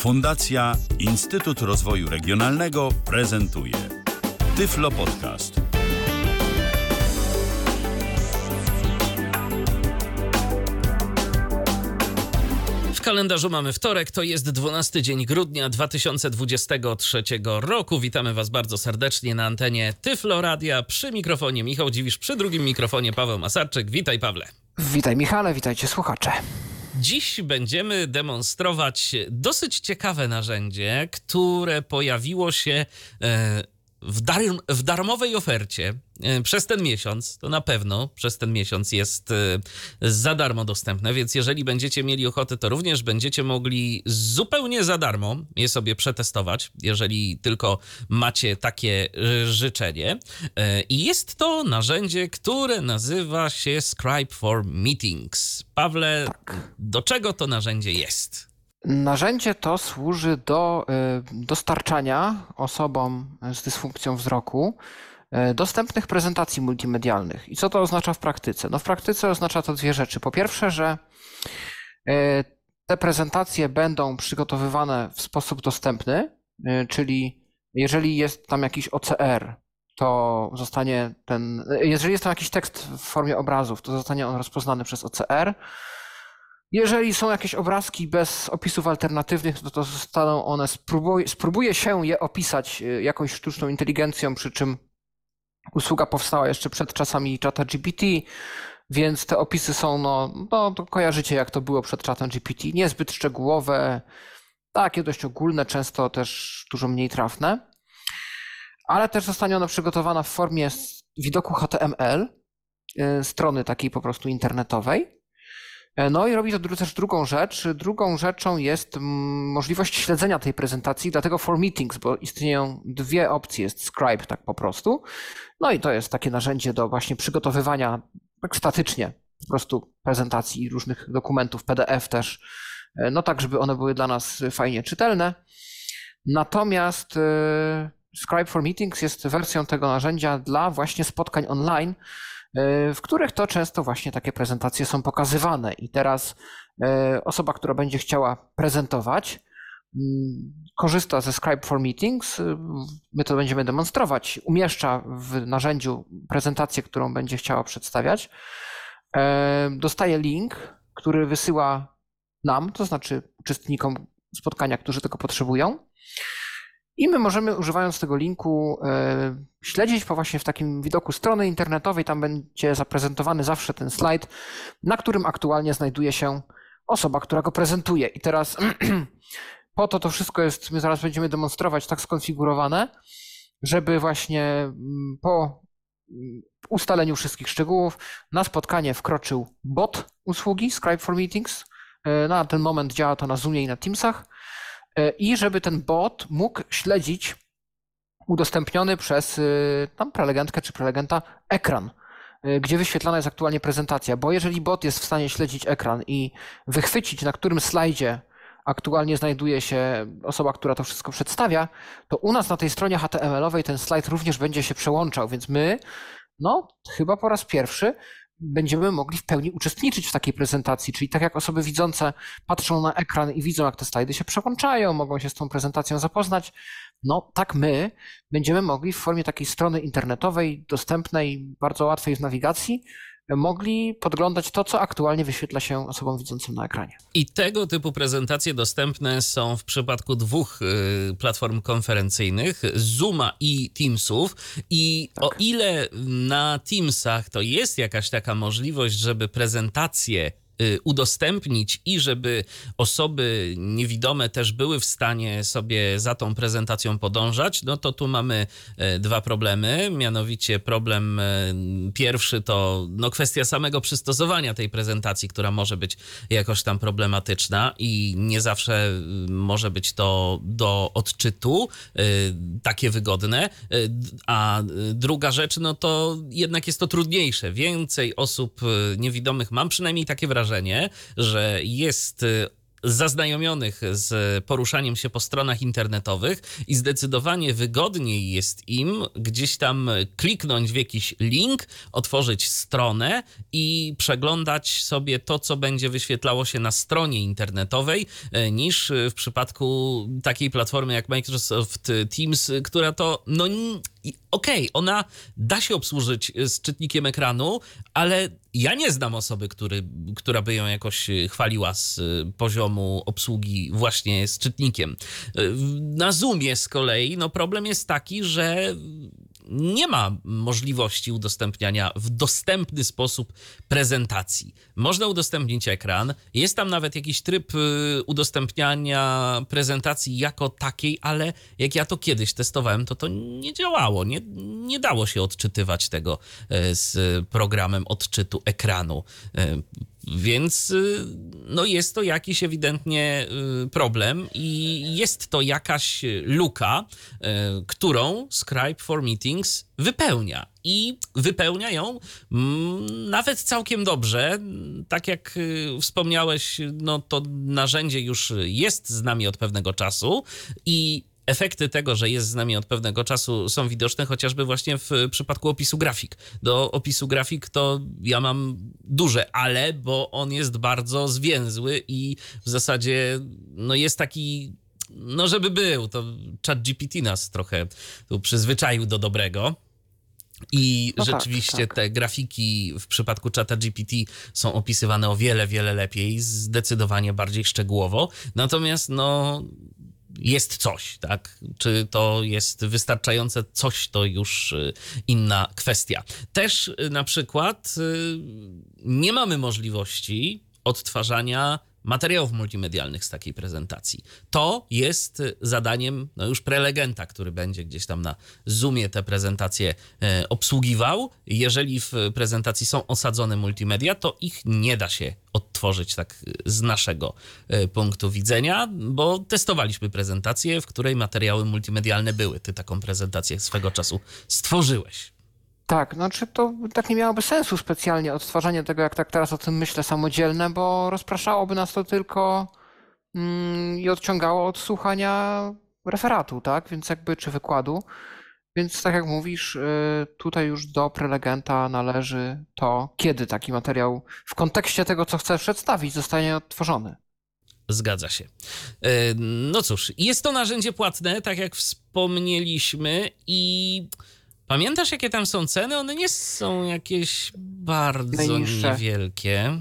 Fundacja Instytut Rozwoju Regionalnego prezentuje Tyflo Podcast. W kalendarzu mamy wtorek, to jest 12 dzień grudnia 2023 roku. Witamy Was bardzo serdecznie na antenie Tyflo Radia. Przy mikrofonie Michał Dziwisz, przy drugim mikrofonie Paweł Masarczyk. Witaj, Pawle. Witaj, Michale, witajcie słuchacze. Dziś będziemy demonstrować dosyć ciekawe narzędzie, które pojawiło się w darmowej ofercie przez ten miesiąc. To na pewno przez ten miesiąc jest za darmo dostępne, więc jeżeli będziecie mieli ochotę, to również będziecie mogli zupełnie za darmo je sobie przetestować, jeżeli tylko macie takie życzenie. I jest to narzędzie, które nazywa się Scribe for Meetings. Pawle, do czego to narzędzie jest? Narzędzie to służy do dostarczania osobom z dysfunkcją wzroku dostępnych prezentacji multimedialnych. I co to oznacza w praktyce? No w praktyce oznacza to dwie rzeczy. Po pierwsze, że te prezentacje będą przygotowywane w sposób dostępny, czyli jeżeli jest tam jakiś OCR, to zostanie jeżeli jest tam jakiś tekst w formie obrazów, to zostanie on rozpoznany przez OCR. Jeżeli są jakieś obrazki bez opisów alternatywnych, to zostaną one, spróbuje się je opisać jakąś sztuczną inteligencją, przy czym usługa powstała jeszcze przed czasami czata GPT, więc te opisy są, to kojarzycie jak to było przed czatem GPT, niezbyt szczegółowe, takie dość ogólne, często też dużo mniej trafne, ale też zostanie ona przygotowana w formie widoku HTML, strony takiej po prostu internetowej. No i robi to też drugą rzecz. Drugą rzeczą jest możliwość śledzenia tej prezentacji, dlatego for meetings, bo istnieją dwie opcje, jest Scribe tak po prostu. No i to jest takie narzędzie do właśnie przygotowywania tak statycznie po prostu prezentacji różnych dokumentów, PDF też, no tak, żeby one były dla nas fajnie czytelne. Natomiast Scribe for Meetings jest wersją tego narzędzia dla właśnie spotkań online, w których to często właśnie takie prezentacje są pokazywane. I teraz osoba, która będzie chciała prezentować, korzysta ze Scribe for Meetings, my to będziemy demonstrować, umieszcza w narzędziu prezentację, którą będzie chciała przedstawiać, dostaje link, który wysyła nam, to znaczy uczestnikom spotkania, którzy tego potrzebują. I my możemy, używając tego linku, śledzić właśnie w takim widoku strony internetowej. Tam będzie zaprezentowany zawsze ten slajd, na którym aktualnie znajduje się osoba, która go prezentuje. I teraz po to wszystko jest, my zaraz będziemy demonstrować, tak skonfigurowane, żeby właśnie po ustaleniu wszystkich szczegółów na spotkanie wkroczył bot usługi Scribe for Meetings. Na ten moment działa to na Zoomie i na Teamsach. I żeby ten bot mógł śledzić udostępniony przez tam prelegentkę czy prelegenta ekran, gdzie wyświetlana jest aktualnie prezentacja, bo jeżeli bot jest w stanie śledzić ekran i wychwycić, na którym slajdzie aktualnie znajduje się osoba, która to wszystko przedstawia, to u nas na tej stronie HTML-owej ten slajd również będzie się przełączał, więc my, chyba po raz pierwszy, będziemy mogli w pełni uczestniczyć w takiej prezentacji, czyli tak jak osoby widzące patrzą na ekran i widzą, jak te slajdy się przełączają, mogą się z tą prezentacją zapoznać, tak my będziemy mogli w formie takiej strony internetowej, dostępnej, bardzo łatwej w nawigacji, mogli podglądać to, co aktualnie wyświetla się osobom widzącym na ekranie. I tego typu prezentacje dostępne są w przypadku dwóch platform konferencyjnych, Zooma i Teamsów. I tak. O ile na Teamsach to jest jakaś taka możliwość, żeby prezentacje udostępnić i żeby osoby niewidome też były w stanie sobie za tą prezentacją podążać, to tu mamy dwa problemy. Mianowicie problem pierwszy to kwestia samego przystosowania tej prezentacji, która może być jakoś tam problematyczna i nie zawsze może być to do odczytu takie wygodne. A druga rzecz, to jednak jest to trudniejsze. Więcej osób niewidomych, mam przynajmniej takie wrażenie, że jest zaznajomionych z poruszaniem się po stronach internetowych i zdecydowanie wygodniej jest im gdzieś tam kliknąć w jakiś link, otworzyć stronę i przeglądać sobie to, co będzie wyświetlało się na stronie internetowej, niż w przypadku takiej platformy jak Microsoft Teams, która to, no okej, ona da się obsłużyć z czytnikiem ekranu, ale ja nie znam osoby, która by ją jakoś chwaliła z poziomu obsługi właśnie z czytnikiem. Na Zoomie z kolei no problem jest taki, że nie ma możliwości udostępniania w dostępny sposób prezentacji. Można udostępnić ekran, jest tam nawet jakiś tryb udostępniania prezentacji jako takiej, ale jak ja to kiedyś testowałem, to nie działało, nie dało się odczytywać tego z programem odczytu ekranu. Więc no jest to jakiś ewidentnie problem i jest to jakaś luka, którą Scribe for Meetings wypełnia. I wypełnia ją nawet całkiem dobrze. Tak jak wspomniałeś, no to narzędzie już jest z nami od pewnego czasu i efekty tego, że jest z nami od pewnego czasu, są widoczne chociażby właśnie w przypadku opisu grafik. Do opisu grafik to ja mam duże ale, bo on jest bardzo zwięzły i w zasadzie no jest taki, no żeby był, to ChatGPT nas trochę tu przyzwyczaił do dobrego. I no rzeczywiście tak. Te grafiki w przypadku ChatGPT są opisywane o wiele, wiele lepiej, zdecydowanie bardziej szczegółowo. Natomiast no jest coś, tak? Czy to jest wystarczające coś, to już inna kwestia. Też na przykład nie mamy możliwości odtwarzania materiałów multimedialnych z takiej prezentacji. To jest zadaniem no już prelegenta, który będzie gdzieś tam na Zoomie tę prezentację obsługiwał. Jeżeli w prezentacji są osadzone multimedia, to ich nie da się odtworzyć tak z naszego punktu widzenia, bo testowaliśmy prezentację, w której materiały multimedialne były. Ty taką prezentację swego czasu stworzyłeś. Tak, znaczy to tak nie miałoby sensu specjalnie odtwarzanie tego, jak tak teraz o tym myślę, samodzielne, bo rozpraszałoby nas to tylko i odciągało od słuchania referatu, tak? Więc jakby, czy wykładu. Więc tak jak mówisz, tutaj już do prelegenta należy to, kiedy taki materiał w kontekście tego, co chcesz przedstawić, zostanie odtworzony. Zgadza się. No cóż, jest to narzędzie płatne, tak jak wspomnieliśmy i... Pamiętasz, jakie tam są ceny? One nie są jakieś bardzo niewielkie.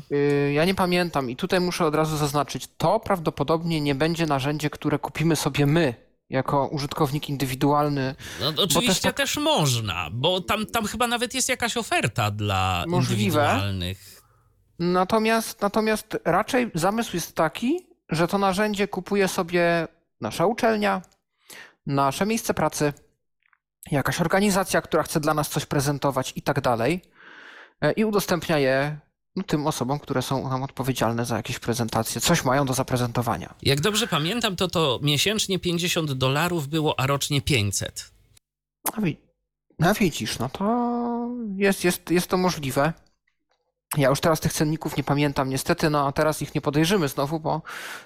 Ja nie pamiętam i tutaj muszę od razu zaznaczyć, to prawdopodobnie nie będzie narzędzie, które kupimy sobie my jako użytkownik indywidualny. No, oczywiście tak... też można, bo tam chyba nawet jest jakaś oferta dla indywidualnych. Natomiast raczej zamysł jest taki, że to narzędzie kupuje sobie nasza uczelnia, nasze miejsce pracy, jakaś organizacja, która chce dla nas coś prezentować i tak dalej i udostępnia je tym osobom, które są nam odpowiedzialne za jakieś prezentacje. Coś mają do zaprezentowania. Jak dobrze pamiętam, to miesięcznie $50 było, a rocznie 500. No widzisz, no to jest to możliwe. Ja już teraz tych cenników nie pamiętam niestety, a teraz ich nie podejrzymy znowu, bo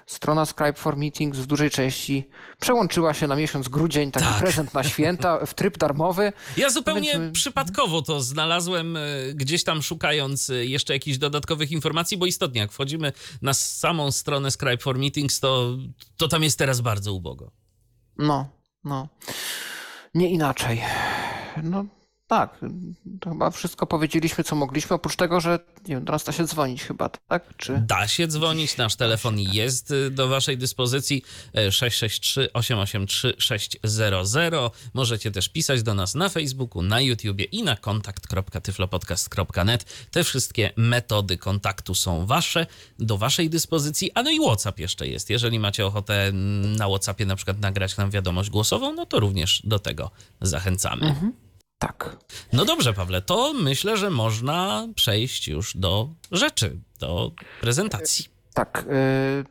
strona Scribe for Meetings w dużej części przełączyła się na miesiąc grudzień, taki prezent na święta, w tryb darmowy. Ja zupełnie przypadkowo to znalazłem gdzieś tam, szukając jeszcze jakichś dodatkowych informacji, bo istotnie jak wchodzimy na samą stronę Scribe for Meetings, to tam jest teraz bardzo ubogo. No. Nie inaczej. No. Tak, to chyba wszystko powiedzieliśmy, co mogliśmy, oprócz tego, że nie wiem, teraz da się dzwonić chyba, tak? Da się dzwonić, nasz telefon jest do waszej dyspozycji 663 883 600. Możecie też pisać do nas na Facebooku, na YouTubie i na kontakt.tyflopodcast.net. Te wszystkie metody kontaktu są wasze, do waszej dyspozycji, a no i WhatsApp jeszcze jest. Jeżeli macie ochotę na WhatsAppie na przykład nagrać nam wiadomość głosową, no to również do tego zachęcamy. Tak. No dobrze, Pawle, to myślę, że można przejść już do rzeczy, do prezentacji. Tak,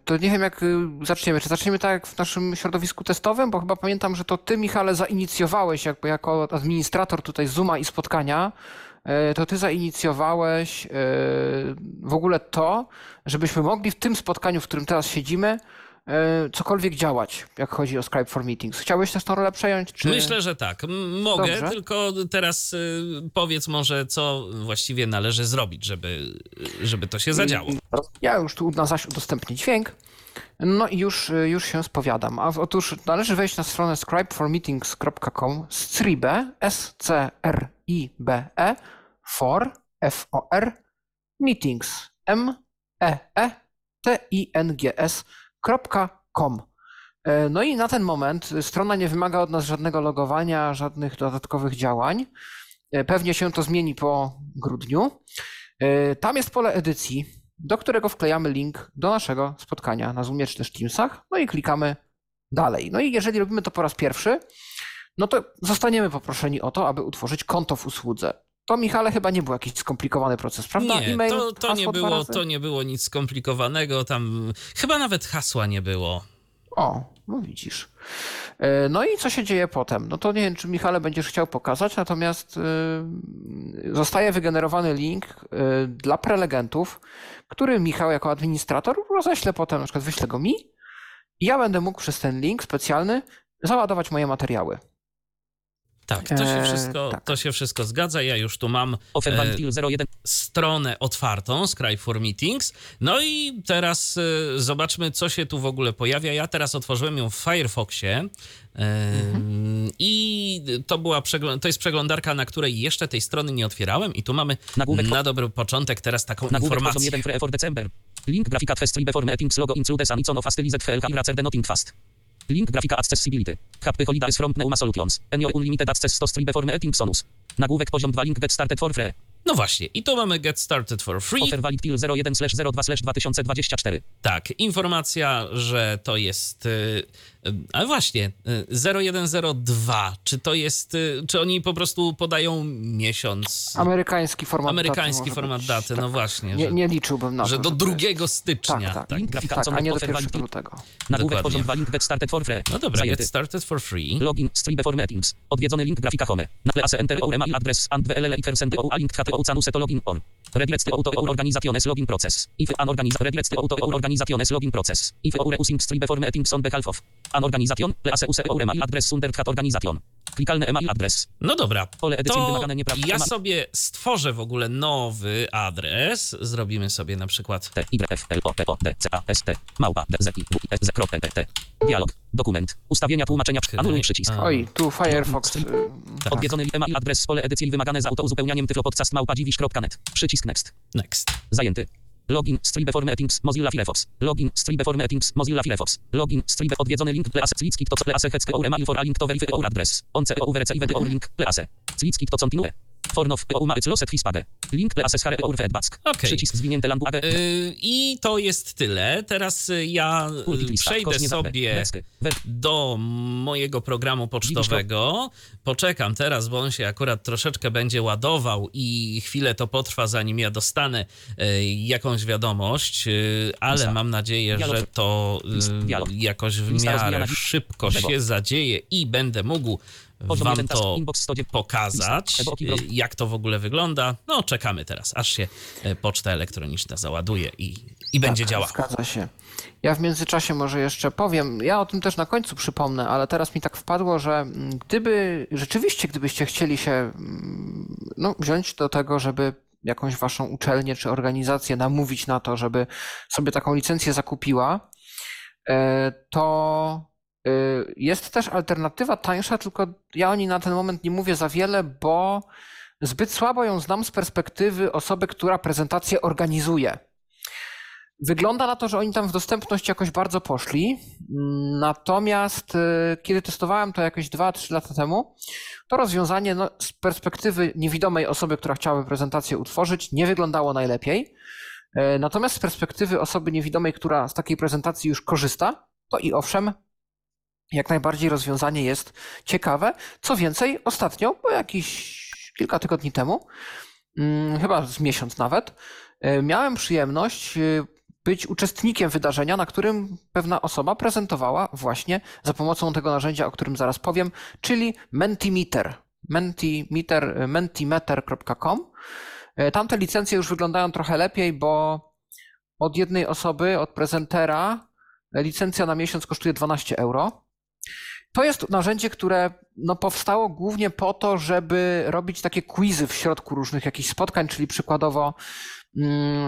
to nie wiem, jak zaczniemy. Czy zaczniemy tak jak w naszym środowisku testowym? Bo chyba pamiętam, że to ty, Michale, zainicjowałeś jako administrator tutaj Zooma i spotkania to ty zainicjowałeś w ogóle to, żebyśmy mogli w tym spotkaniu, w którym teraz siedzimy, cokolwiek działać, jak chodzi o Skype for Meetings. Chciałbyś też tą rolę przejąć? Czy... Myślę, że tak. Mogę, dobrze. Tylko teraz powiedz może, co właściwie należy zrobić, żeby to się zadziało. Ja już tu zaś udostępnię dźwięk. No i już się spowiadam. A otóż należy wejść na stronę scribeformeetings.com scribe for meetings meetings.com. No i na ten moment strona nie wymaga od nas żadnego logowania, żadnych dodatkowych działań. Pewnie się to zmieni po grudniu. Tam jest pole edycji, do którego wklejamy link do naszego spotkania na Zoomie czy też Teamsach, no i klikamy dalej. No i jeżeli robimy to po raz pierwszy, no to zostaniemy poproszeni o to, aby utworzyć konto w usłudze. To, Michale, chyba nie był jakiś skomplikowany proces, prawda? Nie, e-mail, to nie było nic skomplikowanego, tam chyba nawet hasła nie było. O, no widzisz. No i co się dzieje potem? No to nie wiem, czy Michale będziesz chciał pokazać, natomiast zostaje wygenerowany link dla prelegentów, który Michał jako administrator roześle potem, na przykład wyśle go mi i ja będę mógł przez ten link specjalny załadować moje materiały. Tak, to się wszystko zgadza. Ja już tu mam stronę otwartą, Scribe for Meetings. No i teraz zobaczmy, co się tu w ogóle pojawia. Ja teraz otworzyłem ją w Firefoxie i to jest przeglądarka, na której jeszcze tej strony nie otwierałem i tu mamy na dobry początek teraz taką informację. Link grafika Scribe for Meetings logo includes an icon of a stylized VLK i rather than noting fast. Link grafika accessibility. HP Holidays from Pneuma Solutions. Enjoy unlimited access to Scribe for Meetings Sonus. Nagłówek poziom 2 link get started for free. No właśnie, i to mamy get started for free. Offer valid till 01/02/2024. Tak, informacja, że to jest... Ale właśnie, 0102. Czy to jest... Czy oni po prostu podają miesiąc? Amerykański format daty, tak. No właśnie. Nie liczyłbym na to. Że do 2 stycznia. Tak, link grafika, a nie do 1 lutego. Nagłówek poziom 2 link get started for free. No dobra, get started for free. Login, Scribe for Meetings. Odwiedzony link grafika home. Nagle as enter our email address and the LLI percent o a link ht o canuse to login on. Reglets to auto our organizationes login process. If an reglets to auto our organizationes login process. If our using Scribe for Meetings on behalf of an organization, lease use our email address under ht organization. Klikalny email adres. No dobra, to ja sobie stworzę w ogóle nowy adres. Zrobimy sobie na przykład t-y-f-l-o-p-o-d-c-a-s-t-małpa-d-z-i-w-z-kropę-t-t. Dialog. Dokument. Ustawienia tłumaczenia. Anuluj przycisk. Oj, tu Firefox. Tak. Odwiedzony email adres. Pole edycji wymagane z autouzupełnianiem tyflopodcast@dziwisz.net. Przycisk next. Next. Zajęty. Login, Scribe for Meetings, Mozilla Firefox. Login, Scribe for Meetings, Mozilla Firefox. Login, Scribe odwiedzony link, please click to please heck our email for a link to verify our address. On co over receive our link, please click to continue. Form of it's lost hispade. Link please share our feedback. Okay. Przycisk zwinięty landware. I to jest tyle. Teraz ja przejdę sobie do mojego programu pocztowego. Poczekam teraz, bo on się akurat troszeczkę będzie ładował i chwilę to potrwa, zanim ja dostanę jakąś wiadomość, ale mam nadzieję, że to jakoś w miarę szybko się zadzieje i będę mógł wam to pokazać, jak to w ogóle wygląda. No, czekamy teraz, aż się poczta elektroniczna załaduje i będzie działała. Zgadza się. Ja w międzyczasie może jeszcze powiem, ja o tym też na końcu przypomnę, ale teraz mi tak wpadło, że gdybyście chcieli się wziąć do tego, żeby jakąś waszą uczelnię czy organizację namówić na to, żeby sobie taką licencję zakupiła, to... Jest też alternatywa tańsza, tylko ja o niej na ten moment nie mówię za wiele, bo zbyt słabo ją znam z perspektywy osoby, która prezentację organizuje. Wygląda na to, że oni tam w dostępność jakoś bardzo poszli, natomiast kiedy testowałem to jakieś 2-3 lata temu, to rozwiązanie z perspektywy niewidomej osoby, która chciałaby prezentację utworzyć, nie wyglądało najlepiej. Natomiast z perspektywy osoby niewidomej, która z takiej prezentacji już korzysta, to i owszem, jak najbardziej rozwiązanie jest ciekawe. Co więcej, ostatnio, bo jakieś kilka tygodni temu, chyba z miesiąc nawet, miałem przyjemność być uczestnikiem wydarzenia, na którym pewna osoba prezentowała właśnie za pomocą tego narzędzia, o którym zaraz powiem, czyli Mentimeter. mentimeter.com. Tamte licencje już wyglądają trochę lepiej, bo od jednej osoby, od prezentera, licencja na miesiąc kosztuje 12 euro. To jest narzędzie, które no, powstało głównie po to, żeby robić takie quizy w środku różnych jakichś spotkań, czyli przykładowo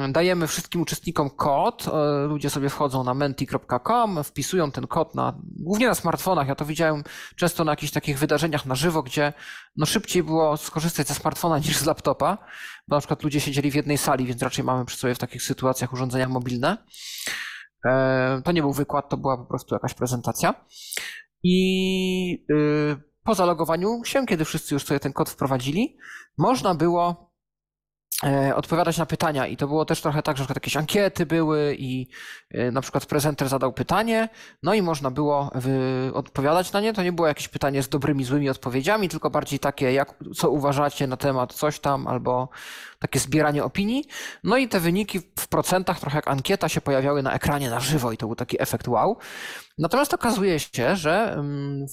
dajemy wszystkim uczestnikom kod, ludzie sobie wchodzą na menti.com, wpisują ten kod głównie na smartfonach, ja to widziałem często na jakichś takich wydarzeniach na żywo, gdzie no, szybciej było skorzystać ze smartfona niż z laptopa, bo na przykład ludzie siedzieli w jednej sali, więc raczej mamy przy sobie w takich sytuacjach urządzenia mobilne. To nie był wykład, to była po prostu jakaś prezentacja. I po zalogowaniu się, kiedy wszyscy już sobie ten kod wprowadzili, można było odpowiadać na pytania i to było też trochę tak, że jakieś ankiety były i na przykład prezenter zadał pytanie, no i można było odpowiadać na nie. To nie było jakieś pytanie z dobrymi, złymi odpowiedziami, tylko bardziej takie, co uważacie na temat coś tam albo takie zbieranie opinii. No i te wyniki w procentach, trochę jak ankieta, się pojawiały na ekranie na żywo i to był taki efekt wow. Natomiast okazuje się, że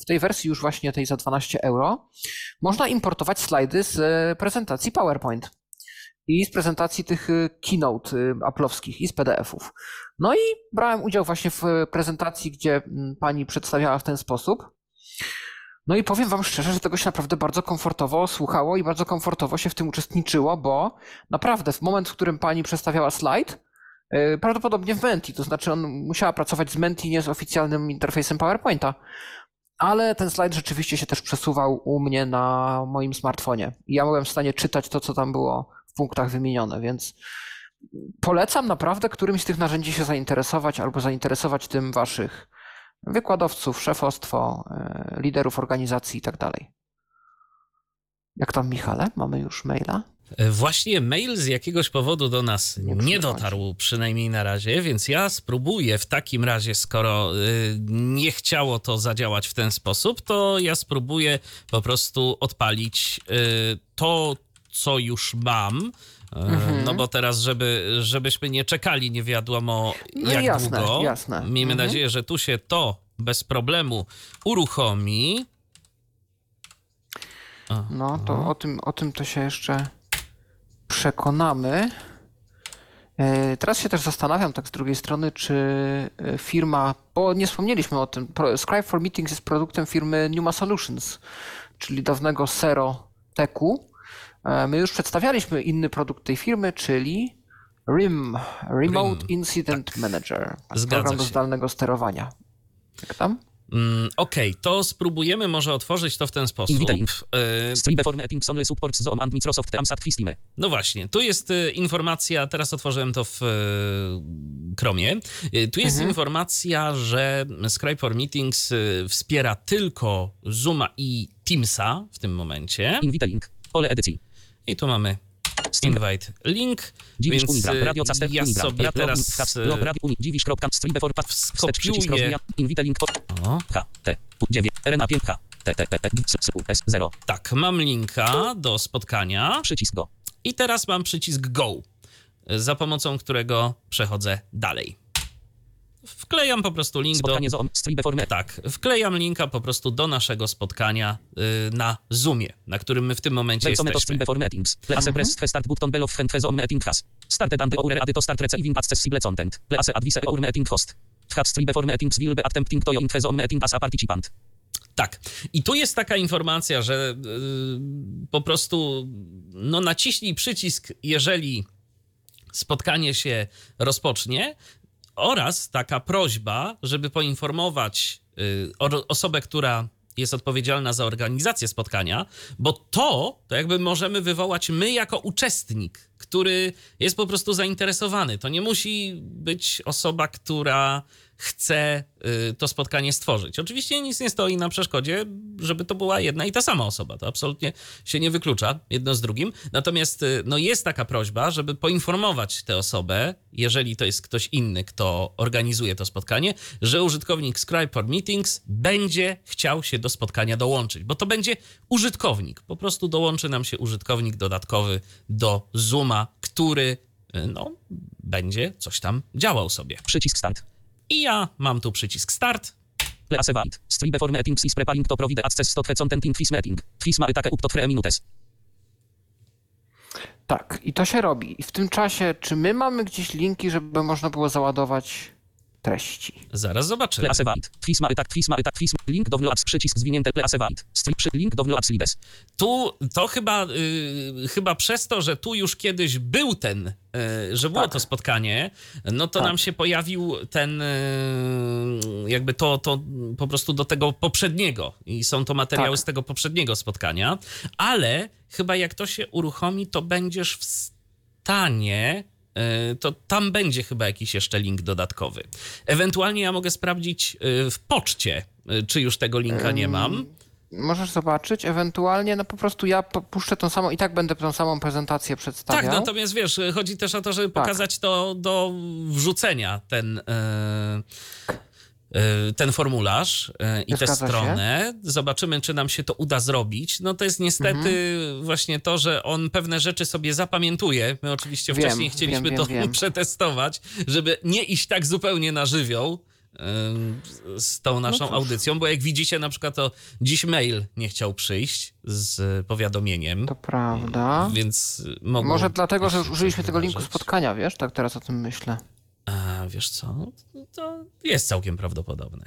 w tej wersji już właśnie tej za 12 euro można importować slajdy z prezentacji PowerPoint i z prezentacji tych keynote Apple'owskich i z PDF-ów. No i brałem udział właśnie w prezentacji, gdzie pani przedstawiała w ten sposób. No i powiem wam szczerze, że tego się naprawdę bardzo komfortowo słuchało i bardzo komfortowo się w tym uczestniczyło, bo naprawdę w moment, w którym pani przedstawiała slajd, prawdopodobnie w Menti, to znaczy on musiała pracować z Menti, nie z oficjalnym interfejsem PowerPointa, ale ten slajd rzeczywiście się też przesuwał u mnie na moim smartfonie. I ja byłem w stanie czytać to, co tam było w punktach wymienione, więc polecam naprawdę którymś z tych narzędzi się zainteresować albo zainteresować tym waszych wykładowców, szefostwo, liderów organizacji i tak dalej. Jak tam, Michale? Mamy już maila? Właśnie mail z jakiegoś powodu do nas nie dotarł, przynajmniej na razie, więc ja spróbuję w takim razie, skoro nie chciało to zadziałać w ten sposób, to ja spróbuję po prostu odpalić to, co już mam, no bo teraz, żebyśmy nie czekali nie wiadomo jak długo. Jasne. Miejmy nadzieję, że tu się to bez problemu uruchomi. No to o tym to się jeszcze przekonamy. Teraz się też zastanawiam tak z drugiej strony, czy firma, bo nie wspomnieliśmy o tym, Scribe for Meetings jest produktem firmy Numa Solutions, czyli dawnego Xero Techu. My już przedstawialiśmy inny produkt tej firmy, czyli RIM, Remote Incident Manager, program do zdalnego sterowania. Jak tam? Okej, to spróbujemy może otworzyć to w ten sposób. No właśnie, tu jest informacja, teraz otworzyłem to w Chromie. Tu jest informacja, że Scribe for Meetings wspiera tylko Zooma i Teamsa w tym momencie. Invite link, pole edycji. I tu mamy invite link, więc ja sobie teraz skopiuję. Tak, mam linka do spotkania i teraz mam przycisk go, za pomocą którego przechodzę dalej. Wklejam po prostu link wklejam linka po prostu do naszego spotkania na Zoomie, na którym my w tym momencie jesteśmy. Tak. I tu jest taka informacja, że po prostu no, naciśnij przycisk, jeżeli spotkanie się rozpocznie, oraz taka prośba, żeby poinformować osobę, która jest odpowiedzialna za organizację spotkania, bo to jakby możemy wywołać my jako uczestnik, który jest po prostu zainteresowany. To nie musi być osoba, która chce to spotkanie stworzyć. Oczywiście nic nie stoi na przeszkodzie, żeby to była jedna i ta sama osoba. To absolutnie się nie wyklucza jedno z drugim. Natomiast no, jest taka prośba, żeby poinformować tę osobę, jeżeli to jest ktoś inny, kto organizuje to spotkanie, że użytkownik Scribe for Meetings będzie chciał się do spotkania dołączyć, bo to będzie użytkownik. Po prostu dołączy nam się użytkownik dodatkowy do Zooma, który no, będzie coś tam działał sobie. Przycisk start. I ja mam tu przycisk start. Leasevait. Stribe form etims is preparing to provide access stot content in fismeting. Fisma etake up to 3 minutes. Tak, i to się robi. I w tym czasie, czy my mamy gdzieś linki, żeby można było załadować treści? Zaraz zobaczymy. Fisma etak, link do wloads, przycisk zwinięte, leasevait, link do wloads libes. Tu, to chyba przez to, że tu już kiedyś był ten, że było tak. To spotkanie, no to tak. Nam się pojawił ten, jakby to po prostu do tego poprzedniego i są to materiały tak. Z tego poprzedniego spotkania, ale chyba jak to się uruchomi, to będziesz w stanie... to tam będzie chyba jakiś jeszcze link dodatkowy. Ewentualnie ja mogę sprawdzić w poczcie, czy już tego linka nie mam. Możesz zobaczyć, ewentualnie, no po prostu ja puszczę tą samą, i tak będę tą samą prezentację przedstawiał. Tak, natomiast wiesz, chodzi też o to, żeby pokazać to do wrzucenia ten formularz i tę stronę. Zobaczymy, czy nam się to uda zrobić. No to jest niestety właśnie to, że on pewne rzeczy sobie zapamiętuje. My oczywiście wcześniej chcieliśmy to przetestować, żeby nie iść tak zupełnie na żywioł z tą naszą audycją, bo jak widzicie, na przykład to dziś mail nie chciał przyjść z powiadomieniem. To prawda. Więc może dlatego, że użyliśmy tego linku spotkania, wiesz? Tak teraz o tym myślę. A wiesz co, to jest całkiem prawdopodobne.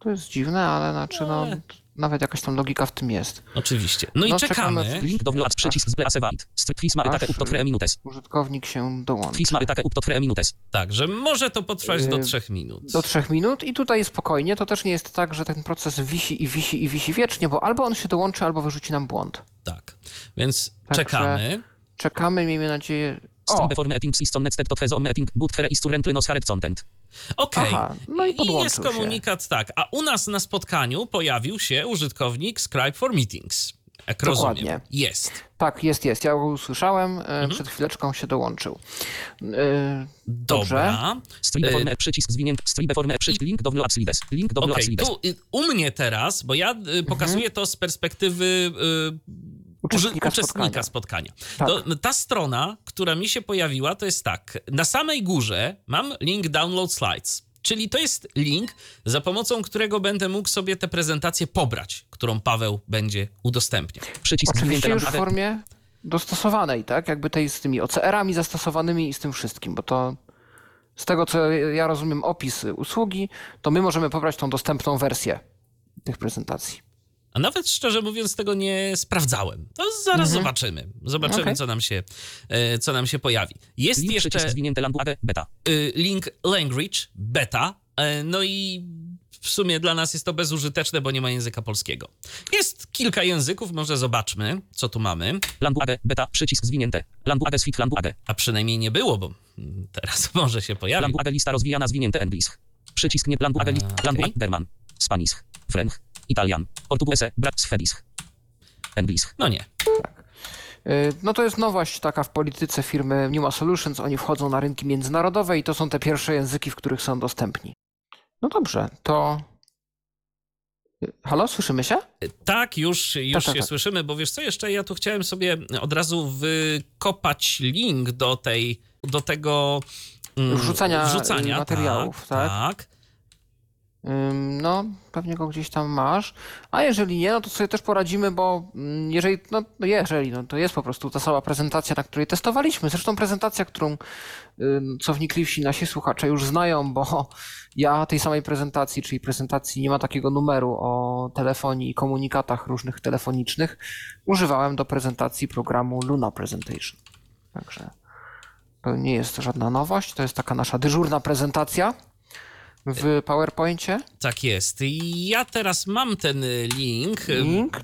To jest dziwne, ale znaczy nawet jakaś tam logika w tym jest. Oczywiście. No i czekamy. Link do wloads, przycisk zbleasewait. Użytkownik się dołączy. Tak, że może to potrwać do 3 minut. Do 3 minut i tutaj spokojnie. To też nie jest tak, że ten proces wisi wiecznie, bo albo on się dołączy, albo wyrzuci nam błąd. Tak, więc tak, czekamy. Czekamy, miejmy nadzieję... Okej, no i jest komunikat się. Tak, a u nas na spotkaniu pojawił się użytkownik Scribe for Meetings. Jak dokładnie. Rozumiem. Jest. Tak, jest. Ja go usłyszałem, przed chwileczką się dołączył. Dobra. Przycisk zwinięty, link do wloads libes. Tu u mnie teraz, bo ja pokazuję to z perspektywy... Uczestnika spotkania. Tak. Ta strona, która mi się pojawiła, to jest tak. Na samej górze mam link Download Slides, czyli to jest link, za pomocą którego będę mógł sobie tę prezentację pobrać, którą Paweł będzie udostępniał. Oczywiście już w formie dostosowanej, tak? Jakby tej z tymi OCR-ami zastosowanymi i z tym wszystkim, bo to z tego, co ja rozumiem opis usługi, to my możemy pobrać tą dostępną wersję tych prezentacji. A nawet szczerze mówiąc tego nie sprawdzałem. To zaraz zobaczymy. Zobaczymy, co nam się pojawi. Jest link jeszcze beta. Link language beta. No i w sumie dla nas jest to bezużyteczne, bo nie ma języka polskiego. Jest kilka języków, może zobaczmy, co tu mamy. Language beta, przycisk zwinięte. Language fit language. A przynajmniej nie było, bo teraz może się pojawi. Language lista rozwijana zwinięte anglisk. Przycisk nie language list. Language German. Spanish. French. Italian, portuguese, brat feliz, english. No nie. Tak. No to jest nowość taka w polityce firmy Numa Solutions. Oni wchodzą na rynki międzynarodowe i to są te pierwsze języki, w których są dostępni. No dobrze, to... Halo, słyszymy się? Tak, już słyszymy, bo wiesz co, jeszcze ja tu chciałem sobie od razu wykopać link do tego... Wrzucania materiałów, tak. No, pewnie go gdzieś tam masz. A jeżeli nie, no to sobie też poradzimy, bo jeżeli to jest po prostu ta cała prezentacja, na której testowaliśmy. Zresztą prezentacja, którą co wnikliwsi nasi słuchacze już znają, bo ja tej samej prezentacji, czyli prezentacji nie ma takiego numeru o telefonii i komunikatach różnych telefonicznych, używałem do prezentacji programu Luna Presentation. Także to nie jest żadna nowość, to jest taka nasza dyżurna prezentacja. W PowerPoincie? Tak jest. Ja teraz mam ten link.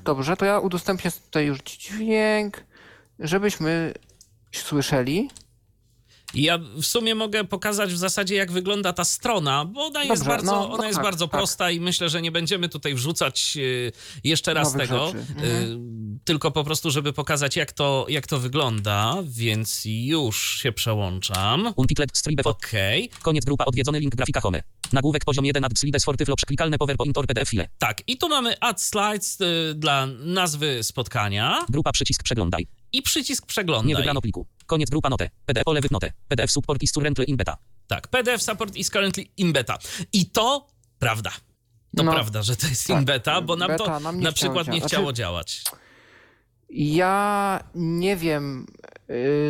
Dobrze, to ja udostępnię tutaj już dźwięk, żebyśmy słyszeli. Ja w sumie mogę pokazać w zasadzie, jak wygląda ta strona, bo ona jest bardzo prosta i myślę, że nie będziemy tutaj wrzucać jeszcze raz tego, tylko po prostu, żeby pokazać, jak to wygląda, więc już się przełączam. Okej. Koniec grupa, odwiedzony link grafika home. Nagłówek poziom 1 add slides for tyflo, klikalne PowerPoint or PDF file. Tak, i tu mamy add slides dla nazwy spotkania. Grupa, przycisk przeglądaj. I przycisk przeglądaj. Nie wybrano pliku. Koniec grupa notę. PDF pole wygnotę. PDF support is currently in beta. Tak, PDF support is currently in beta. I to prawda. To prawda, że to jest InBeta, bo nam beta, to nam na przykład nie chciało działać. Ja nie wiem,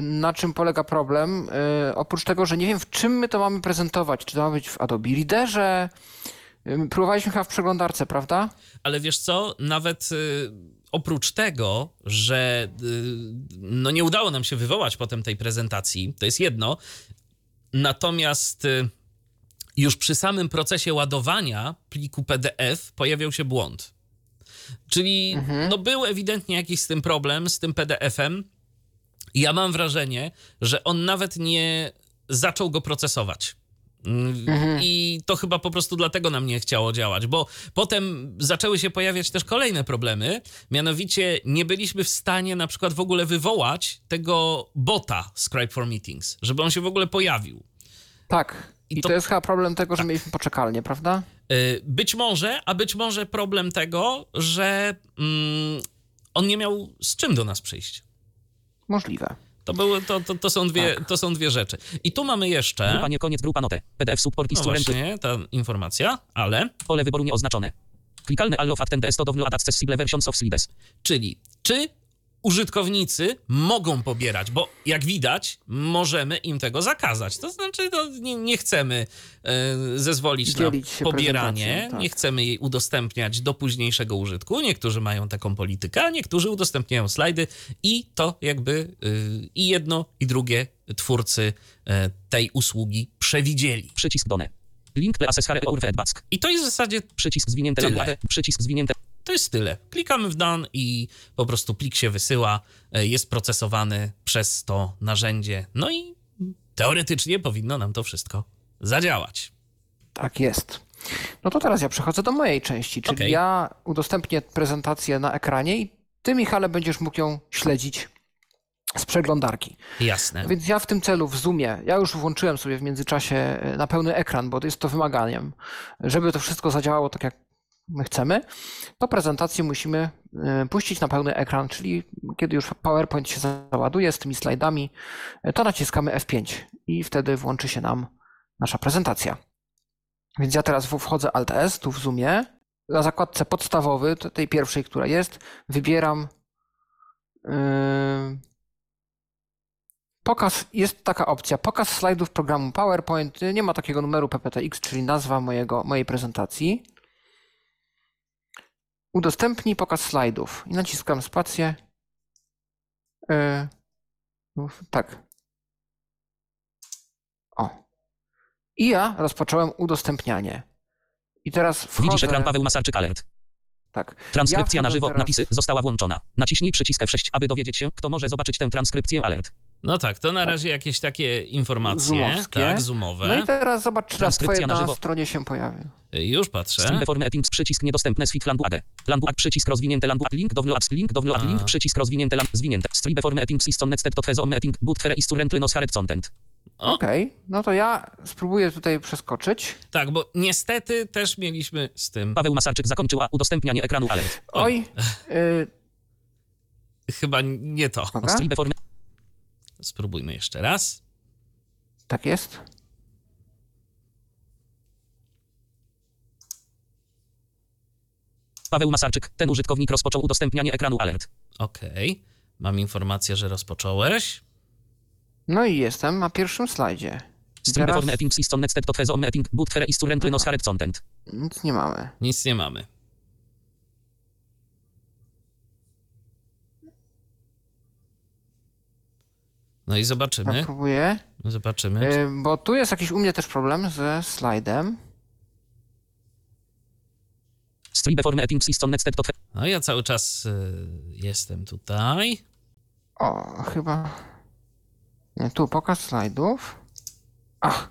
na czym polega problem, oprócz tego, że nie wiem, w czym my to mamy prezentować. Czy to ma być w Adobe Readerze? Próbowaliśmy chyba w przeglądarce, prawda? Ale wiesz co, nawet oprócz tego, że no nie udało nam się wywołać potem tej prezentacji, to jest jedno, natomiast już przy samym procesie ładowania pliku PDF pojawiał się błąd. Czyli no był ewidentnie jakiś z tym problem, z tym PDF-em. Ja mam wrażenie, że on nawet nie zaczął go procesować. I to chyba po prostu dlatego nam nie chciało działać, bo potem zaczęły się pojawiać też kolejne problemy, mianowicie nie byliśmy w stanie na przykład w ogóle wywołać tego bota Scribe for Meetings, żeby on się w ogóle pojawił. Tak. I to jest chyba problem tego, że mieliśmy poczekalnię, prawda? Być może, a być może problem tego, że on nie miał z czym do nas przyjść. Możliwe. To są dwie rzeczy. I tu mamy jeszcze... Grupa nie koniec, grupa note. PDF support i no właśnie, ta informacja, ale... Pole wyboru nieoznaczone. Klikalne all of attendance to download accessible versions of slides. Czyli czy użytkownicy mogą pobierać, bo jak widać, możemy im tego zakazać. To znaczy, nie chcemy zezwolić na pobieranie, tak. Nie chcemy jej udostępniać do późniejszego użytku. Niektórzy mają taką politykę, a niektórzy udostępniają slajdy i to jakby i jedno, i drugie twórcy tej usługi przewidzieli. Przycisk done. Link to access or feedback. I to jest w zasadzie przycisk zwinięte. Przycisk zwinięte. To jest tyle. Klikamy w done i po prostu plik się wysyła, jest procesowany przez to narzędzie. No i teoretycznie powinno nam to wszystko zadziałać. Tak jest. No to teraz ja przechodzę do mojej części, czyli ja udostępnię prezentację na ekranie i ty, Michale, będziesz mógł ją śledzić z przeglądarki. Jasne. Więc ja w tym celu w Zoomie, ja już włączyłem sobie w międzyczasie na pełny ekran, bo jest to wymaganiem, żeby to wszystko zadziałało tak jak my chcemy, to prezentację musimy puścić na pełny ekran, czyli kiedy już PowerPoint się załaduje z tymi slajdami, to naciskamy F5 i wtedy włączy się nam nasza prezentacja. Więc ja teraz wchodzę Alt-S tu w Zoomie, na zakładce podstawowy, tej pierwszej, która jest, wybieram pokaz, jest taka opcja, pokaz slajdów programu PowerPoint, nie ma takiego numeru PPTX, czyli nazwa mojej prezentacji. Udostępnij pokaz slajdów i naciskam spację. Tak. O. I ja rozpocząłem udostępnianie. I teraz wchodzę... Widzisz ekran Paweł Masarczyk alert. Tak. Transkrypcja na żywo, teraz... napisy została włączona. Naciśnij przycisk F6, aby dowiedzieć się, kto może zobaczyć tę transkrypcję alert. No tak, to na razie jakieś takie informacje. Zoomowskie. Tak, zoomowe. No i teraz zobacz, czy twoje na stronie się pojawi. Już patrzę. Stream before meetings, przycisk niedostępny, switch landward. Landward, przycisk rozwinięty, landward, link, download link, przycisk rozwinięty, zwinięte. Stream before meetings, is connected to the meeting, but there is currently no shared content. Okej, no to ja spróbuję tutaj przeskoczyć. Tak, bo niestety też mieliśmy z tym... Paweł Masarczyk zakończyła udostępnianie ekranu, ale... Oj. Chyba nie to. Stream before... Spróbujmy jeszcze raz. Tak jest. Paweł Masarczyk, ten użytkownik rozpoczął udostępnianie ekranu alert. Okej. Mam informację, że rozpocząłeś. No i jestem na pierwszym slajdzie. Teraz... Nic nie mamy. Nic nie mamy. No i zobaczymy. Ja próbuję. Zobaczymy. Bo tu jest jakiś u mnie też problem ze slajdem. No ja cały czas jestem tutaj. O, chyba... Nie, tu pokaz slajdów. Ach.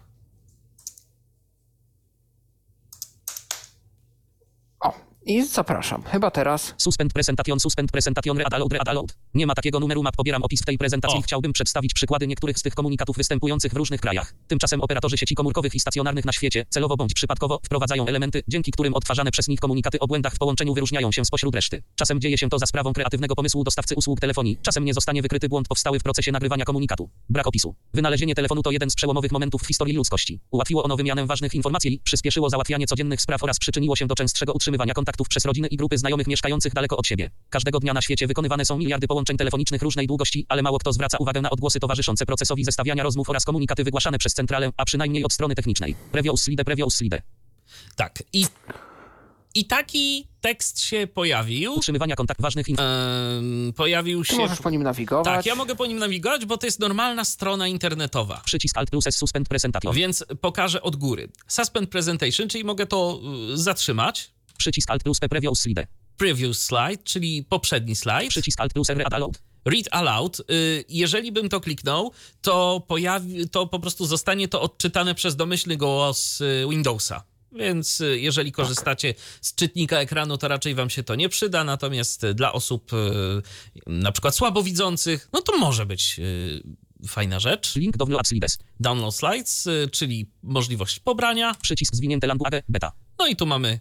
O, I zapraszam. Chyba teraz. Suspend presentation, read aloud. Nie ma takiego numeru map. Pobieram opis w tej prezentacji. Chciałbym przedstawić przykłady niektórych z tych komunikatów występujących w różnych krajach. Tymczasem operatorzy sieci komórkowych i stacjonarnych na świecie, celowo bądź przypadkowo, wprowadzają elementy, dzięki którym odtwarzane przez nich komunikaty o błędach w połączeniu wyróżniają się spośród reszty. Czasem dzieje się to za sprawą kreatywnego pomysłu dostawcy usług telefonii. Czasem nie zostanie wykryty błąd powstały w procesie nagrywania komunikatu. Brak opisu. Wynalezienie telefonu to jeden z przełomowych momentów w historii ludzkości. Ułatwiło ono wymianę ważnych informacji, przyspieszyło załatwianie codziennych spraw oraz przyczyniło się do częstszego utrzymywania kontaktów przez rodziny i grupy znajomych mieszkających daleko od siebie. Każdego dnia na świecie wykonywane są miliardy połączeń telefonicznych różnej długości, ale mało kto zwraca uwagę na odgłosy towarzyszące procesowi zestawiania rozmów oraz komunikaty wygłaszane przez centralę, a przynajmniej od strony technicznej. Previous slide. Tak. I taki tekst się pojawił. Utrzymywania kontaktów ważnych pojawił się. Ty możesz po nim nawigować. Tak, ja mogę po nim nawigować, bo to jest normalna strona internetowa. Przycisk Alt plus S, Suspend Presentation. Więc pokażę od góry. Suspend Presentation, czyli mogę to zatrzymać. Przycisk Alt plus P, Previous Slide. Previous Slide, czyli poprzedni slajd. Przycisk Alt plus R, Read Aloud. Read Aloud. Jeżeli bym to kliknął, to po prostu zostanie to odczytane przez domyślny głos Windowsa. Więc jeżeli korzystacie z czytnika ekranu, to raczej wam się to nie przyda, natomiast dla osób na przykład słabowidzących, no to może być fajna rzecz. Link Download Slides. Download Slides, czyli możliwość pobrania. Przycisk zwinięte Language Beta. No i tu mamy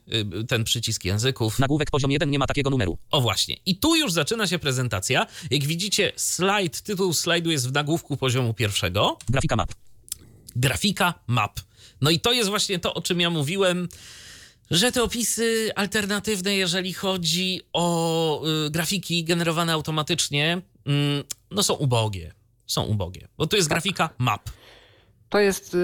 ten przycisk języków. Nagłówek poziom 1, nie ma takiego numeru. O właśnie. I tu już zaczyna się prezentacja. Jak widzicie, slajd, tytuł slajdu jest w nagłówku poziomu 1. Grafika map. No i to jest właśnie to, o czym ja mówiłem, że te opisy alternatywne, jeżeli chodzi o grafiki generowane automatycznie, no są ubogie. Bo to jest grafika map. To jest,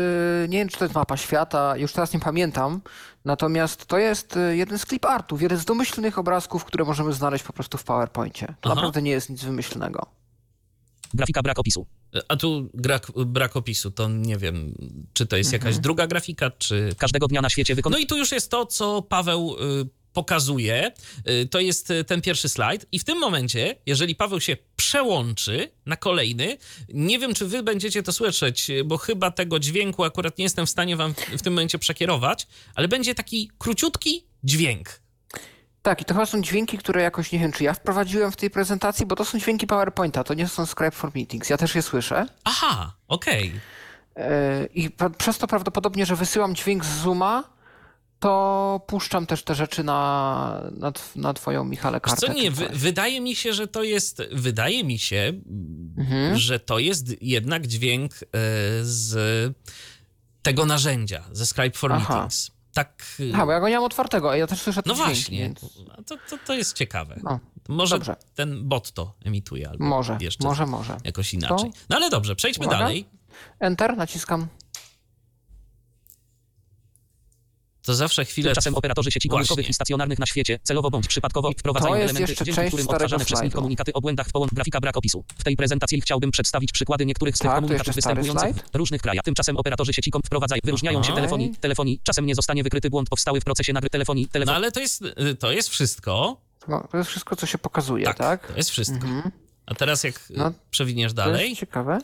nie wiem, czy to jest mapa świata, już teraz nie pamiętam, natomiast to jest jeden z clip artów, jeden z domyślnych obrazków, które możemy znaleźć po prostu w PowerPoincie. To naprawdę nie jest nic wymyślnego. Grafika brak opisu. A tu brak opisu, to nie wiem, czy to jest jakaś druga grafika, czy... Każdego dnia na świecie No i tu już jest to, co Paweł pokazuje. To jest ten pierwszy slajd. I w tym momencie, jeżeli Paweł się przełączy na kolejny, nie wiem, czy wy będziecie to słyszeć, bo chyba tego dźwięku akurat nie jestem w stanie wam w tym momencie przekierować, ale będzie taki króciutki dźwięk. Tak, i to chyba są dźwięki, które jakoś, nie wiem, czy ja wprowadziłem w tej prezentacji, bo to są dźwięki PowerPointa, to nie są Scribe for Meetings. Ja też je słyszę. Aha, okej. Okay. I przez to prawdopodobnie, że wysyłam dźwięk z Zooma, to puszczam też te rzeczy na twoją, Michale, kartę. Wydaje mi się, że to jest jednak dźwięk z tego narzędzia, ze Scribe for Meetings. Tak. Bo ja go nie mam otwartego, a ja też słyszę te dźwięki. No właśnie, więc... to jest ciekawe. No, może dobrze. Ten bot to emituje albo może jakoś inaczej. To... No ale dobrze, przejdźmy dalej. Enter, naciskam. To zawsze chwilę... Czasem operatorzy sieci komórkowych i stacjonarnych na świecie, celowo bądź przypadkowo, wprowadzają elementy, dzięki którym odtwarzane przez nich komunikaty o błędach w połączeniu. Grafika brak opisu. W tej prezentacji chciałbym przedstawić przykłady niektórych z tych komunikatów występujących w różnych krajach. Tymczasem operatorzy sieci wyróżniają się telefonii. Czasem nie zostanie wykryty błąd powstały w procesie nagry telefonii. No ale to jest wszystko. No, to jest wszystko, co się pokazuje, tak? To jest wszystko. A teraz jak przewiniesz dalej... To jest ciekawe.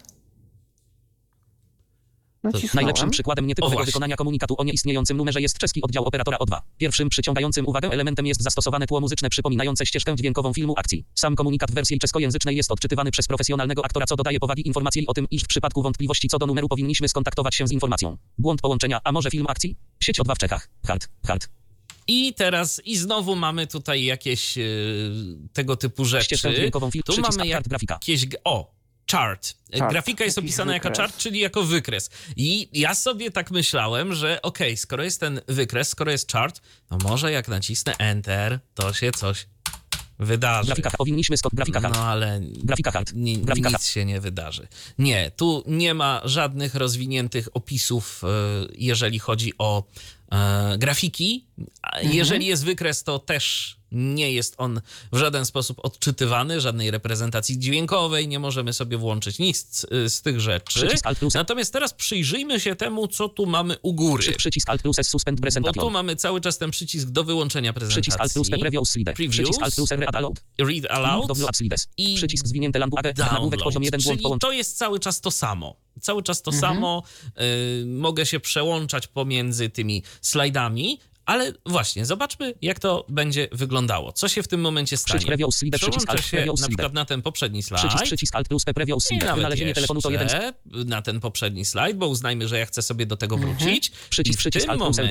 Najlepszym przykładem nietypowego wykonania komunikatu o nieistniejącym numerze jest czeski oddział operatora O2. Pierwszym przyciągającym uwagę elementem jest zastosowane tło muzyczne przypominające ścieżkę dźwiękową filmu akcji. Sam komunikat w wersji czeskojęzycznej jest odczytywany przez profesjonalnego aktora, co dodaje powagi informacji o tym, iż w przypadku wątpliwości co do numeru powinniśmy skontaktować się z informacją. Błąd połączenia, a może film akcji? Sieć O2 w Czechach. Halt. I teraz znowu mamy tutaj jakieś tego typu rzeczy. Ścieżkę dźwiękową filmu. Tu mamy grafika. Chart. Grafika jest opisana jako chart, czyli jako wykres. I ja sobie tak myślałem, że skoro jest ten wykres, skoro jest chart, no może jak nacisnę Enter, to się coś wydarzy. Nic się nie wydarzy. Nie, tu nie ma żadnych rozwiniętych opisów, jeżeli chodzi o grafiki. Jeżeli jest wykres, to też nie jest on w żaden sposób odczytywany, żadnej reprezentacji dźwiękowej, nie możemy sobie włączyć nic z tych rzeczy. Natomiast teraz przyjrzyjmy się temu, co tu mamy u góry. Przycisk Alt plus S, Suspend Presentation. Bo tu mamy cały czas ten przycisk do wyłączenia prezentacji. Przycisk Alt plus P, Preview Slide. Przycisk Alt plus R, Read Aloud. I przycisk zwinięte Language, nagłówek poziom 1, błąd połączenia. To jest cały czas to samo. Mogę się przełączać pomiędzy tymi slajdami, Ale właśnie, zobaczmy, jak to będzie wyglądało. Co się w tym momencie stanie? Przełączę się na przykład na ten poprzedni slajd. I nawet jeszcze na ten poprzedni slajd, bo uznajmy, że ja chcę sobie do tego wrócić. I w tym momencie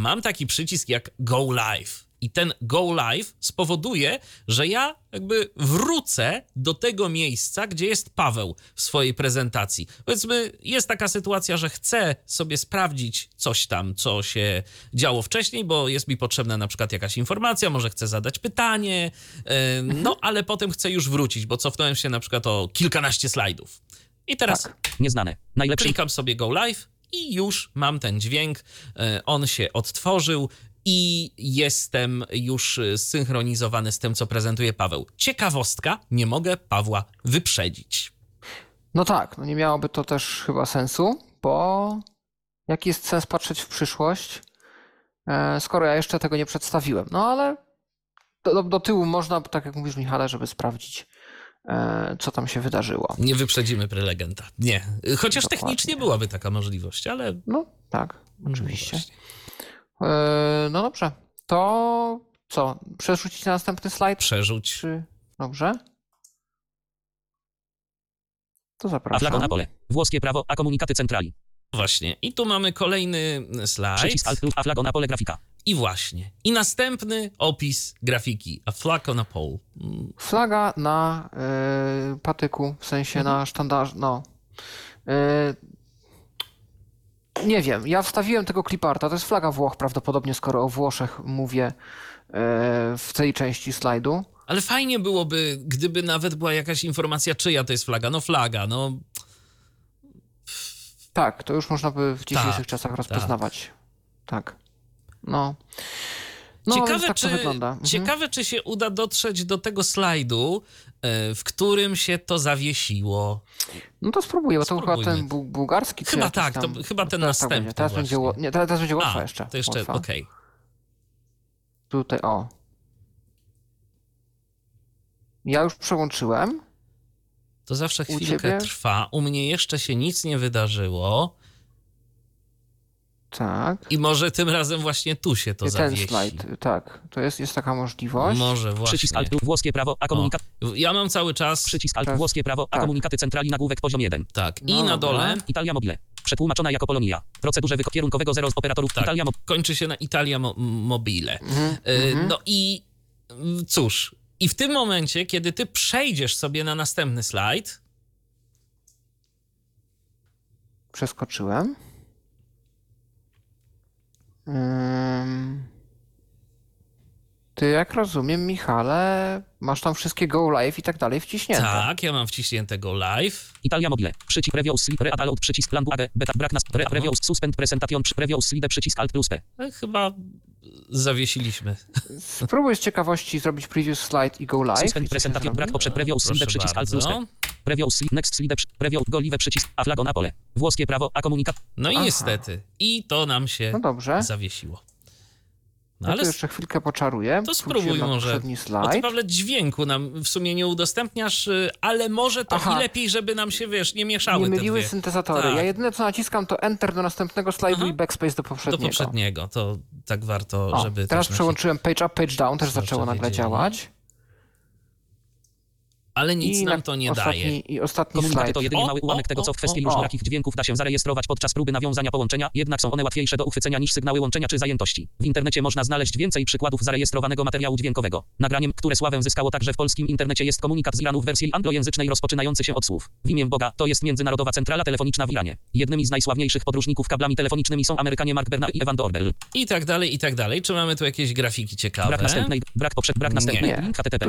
mam taki przycisk jak Go Live. I ten Go Live spowoduje, że ja jakby wrócę do tego miejsca, gdzie jest Paweł w swojej prezentacji. Powiedzmy, jest taka sytuacja, że chcę sobie sprawdzić coś tam, co się działo wcześniej, bo jest mi potrzebna na przykład jakaś informacja, może chcę zadać pytanie, no ale potem chcę już wrócić, bo cofnąłem się na przykład o kilkanaście slajdów. I teraz tak, nieznane. Najlepszy. Klikam sobie Go Live i już mam ten dźwięk, on się odtworzył. I jestem już zsynchronizowany z tym, co prezentuje Paweł. Ciekawostka, nie mogę Pawła wyprzedzić. No tak, no nie miałoby to też chyba sensu, bo jaki jest sens patrzeć w przyszłość, skoro ja jeszcze tego nie przedstawiłem. No ale do tyłu można, tak jak mówisz, Michale, żeby sprawdzić, co tam się wydarzyło. Nie wyprzedzimy prelegenta, nie. Chociaż dokładnie. Technicznie byłaby taka możliwość, ale... No tak, oczywiście. Właśnie. No dobrze, to co? Przerzucić na następny slajd? Przerzuć. Dobrze. To zapraszam. Aflago Napole. Włoskie prawo, a komunikaty centrali. Właśnie. I tu mamy kolejny slajd. Przycisk Alt+, Aflago Napole grafika. I właśnie. I następny opis grafiki. A flag on a pole. Flaga na patyku, w sensie na sztandarze, no. Nie wiem, ja wstawiłem tego cliparta, to jest flaga Włoch prawdopodobnie, skoro o Włoszech mówię w tej części slajdu. Ale fajnie byłoby, gdyby nawet była jakaś informacja, czyja to jest flaga, no... Tak, to już można by w dzisiejszych czasach rozpoznawać. Tak, no... No, ciekawe, czy się uda dotrzeć do tego slajdu, w którym się to zawiesiło. No to spróbuję, bo to chyba ten bułgarski. Chyba tak, tam, to chyba ten następny. Teraz będzie Łotwa jeszcze. To jeszcze, okej. Okay. Tutaj, o. Ja już przełączyłem. To zawsze chwilkę trwa. U mnie jeszcze się nic nie wydarzyło. Tak. I może tym razem właśnie tu się to zawiesi. Ten slajd, tak. To jest taka możliwość. Może właśnie. Przycisk Alt, włoskie prawo, a komunikat... O. Ja mam cały czas... Przycisk Alt, włoskie prawo, a komunikaty centrali, nagłówek poziom 1. Tak. I no, na dole... Italia Mobile. Przetłumaczona jako Polonia. Procedurze kierunkowego 0 z operatorów tak. Italia Mobile. Kończy się na Italia Mobile. No i cóż. I w tym momencie, kiedy ty przejdziesz sobie na następny slajd... Przeskoczyłem. Ty, jak rozumiem, Michale, masz tam wszystkie Go Live i tak dalej wciśnięte. Tak, ja mam wciśnięte Go Live. Italia Mobile. Przycisk Preview Slide Readaload. Przycisk Language. Beta brak nas. Preview Suspend Presentation. Preview Slide. Przycisk Alt plus P. Chyba zawiesiliśmy. Spróbuj z ciekawości zrobić Previous Slide i Go Live. Suspend Presentation. Brak poprzed Preview Slide. Przycisk Alt plus P. Preview Slide. Next Slide. Preview Go Live. Przycisk a flago Napole. Włoskie prawo a komunikat. No i niestety. I to nam się zawiesiło. No, ale ja jeszcze chwilkę poczaruję. To spróbuj może. Bo ty, Pawle, dźwięku nam w sumie nie udostępniasz, ale może to i lepiej, żeby nam się, wiesz, nie mieszały te dwie. Nie myliły syntezatory. Tak. Ja jedyne, co naciskam, to Enter do następnego slajdu i Backspace do poprzedniego. To tak warto, żeby... Teraz przełączyłem Page Up, Page Down, też zaczęło nagle działać. Ale nic nam to nie daje. I ostatni slajd. To jedynie mały ułamek tego, co w kwestii różnych dźwięków da się zarejestrować podczas próby nawiązania połączenia, jednak są one łatwiejsze do uchwycenia niż sygnały łączenia czy zajętości. W internecie można znaleźć więcej przykładów zarejestrowanego materiału dźwiękowego. Nagraniem, które sławę zyskało także w polskim internecie, jest komunikat z Iranu w wersji anglojęzycznej rozpoczynający się od słów w imię Boga. To jest Międzynarodowa Centrala Telefoniczna w Iranie. Jednymi z najsławniejszych podróżników kablami telefonicznymi są Amerykanie Mark Bernard i Evan Doorbell. I tak dalej, i tak dalej. Czy mamy tu jakieś grafiki ciekawe? Brak następnej. HTTP.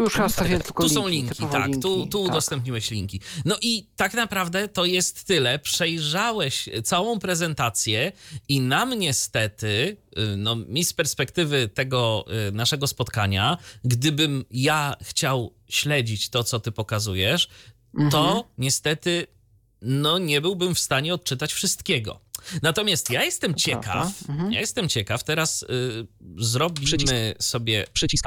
Tu są linki, tak. Tu udostępniłeś linki. No i tak naprawdę to jest tyle. Przejrzałeś całą prezentację i nam niestety, no mi z perspektywy tego naszego spotkania, gdybym ja chciał śledzić to, co ty pokazujesz, to niestety nie byłbym w stanie odczytać wszystkiego. Natomiast ja jestem ciekaw, teraz zrobimy sobie... Przycisk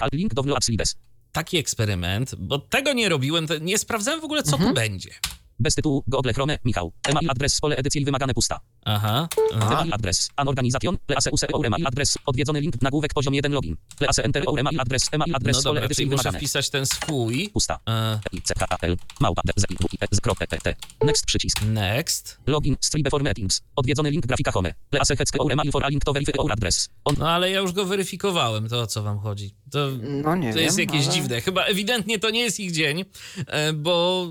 Alt, link do Vlog Apps Lides. Taki eksperyment, bo tego nie robiłem, nie sprawdzałem w ogóle, co tu będzie. Bez tytułu, Google Chrome, Michał. Email adres, pole edycji wymagane pusta. Aha. Email adres, an organization, please use our email adres, odwiedzony link, nagłówek, poziom 1 login. Please enter our email adres, no pole edycji wymagane. Muszę wpisać ten swój. Pusta. Next przycisk. Next. Login, stribe for meetings, odwiedzony link, grafika home. Please check our email for a link to verify our address. No ale ja już go weryfikowałem, to o co wam chodzi? To, no, nie to wiem, jest jakieś ale... dziwne. Chyba ewidentnie to nie jest ich dzień, bo...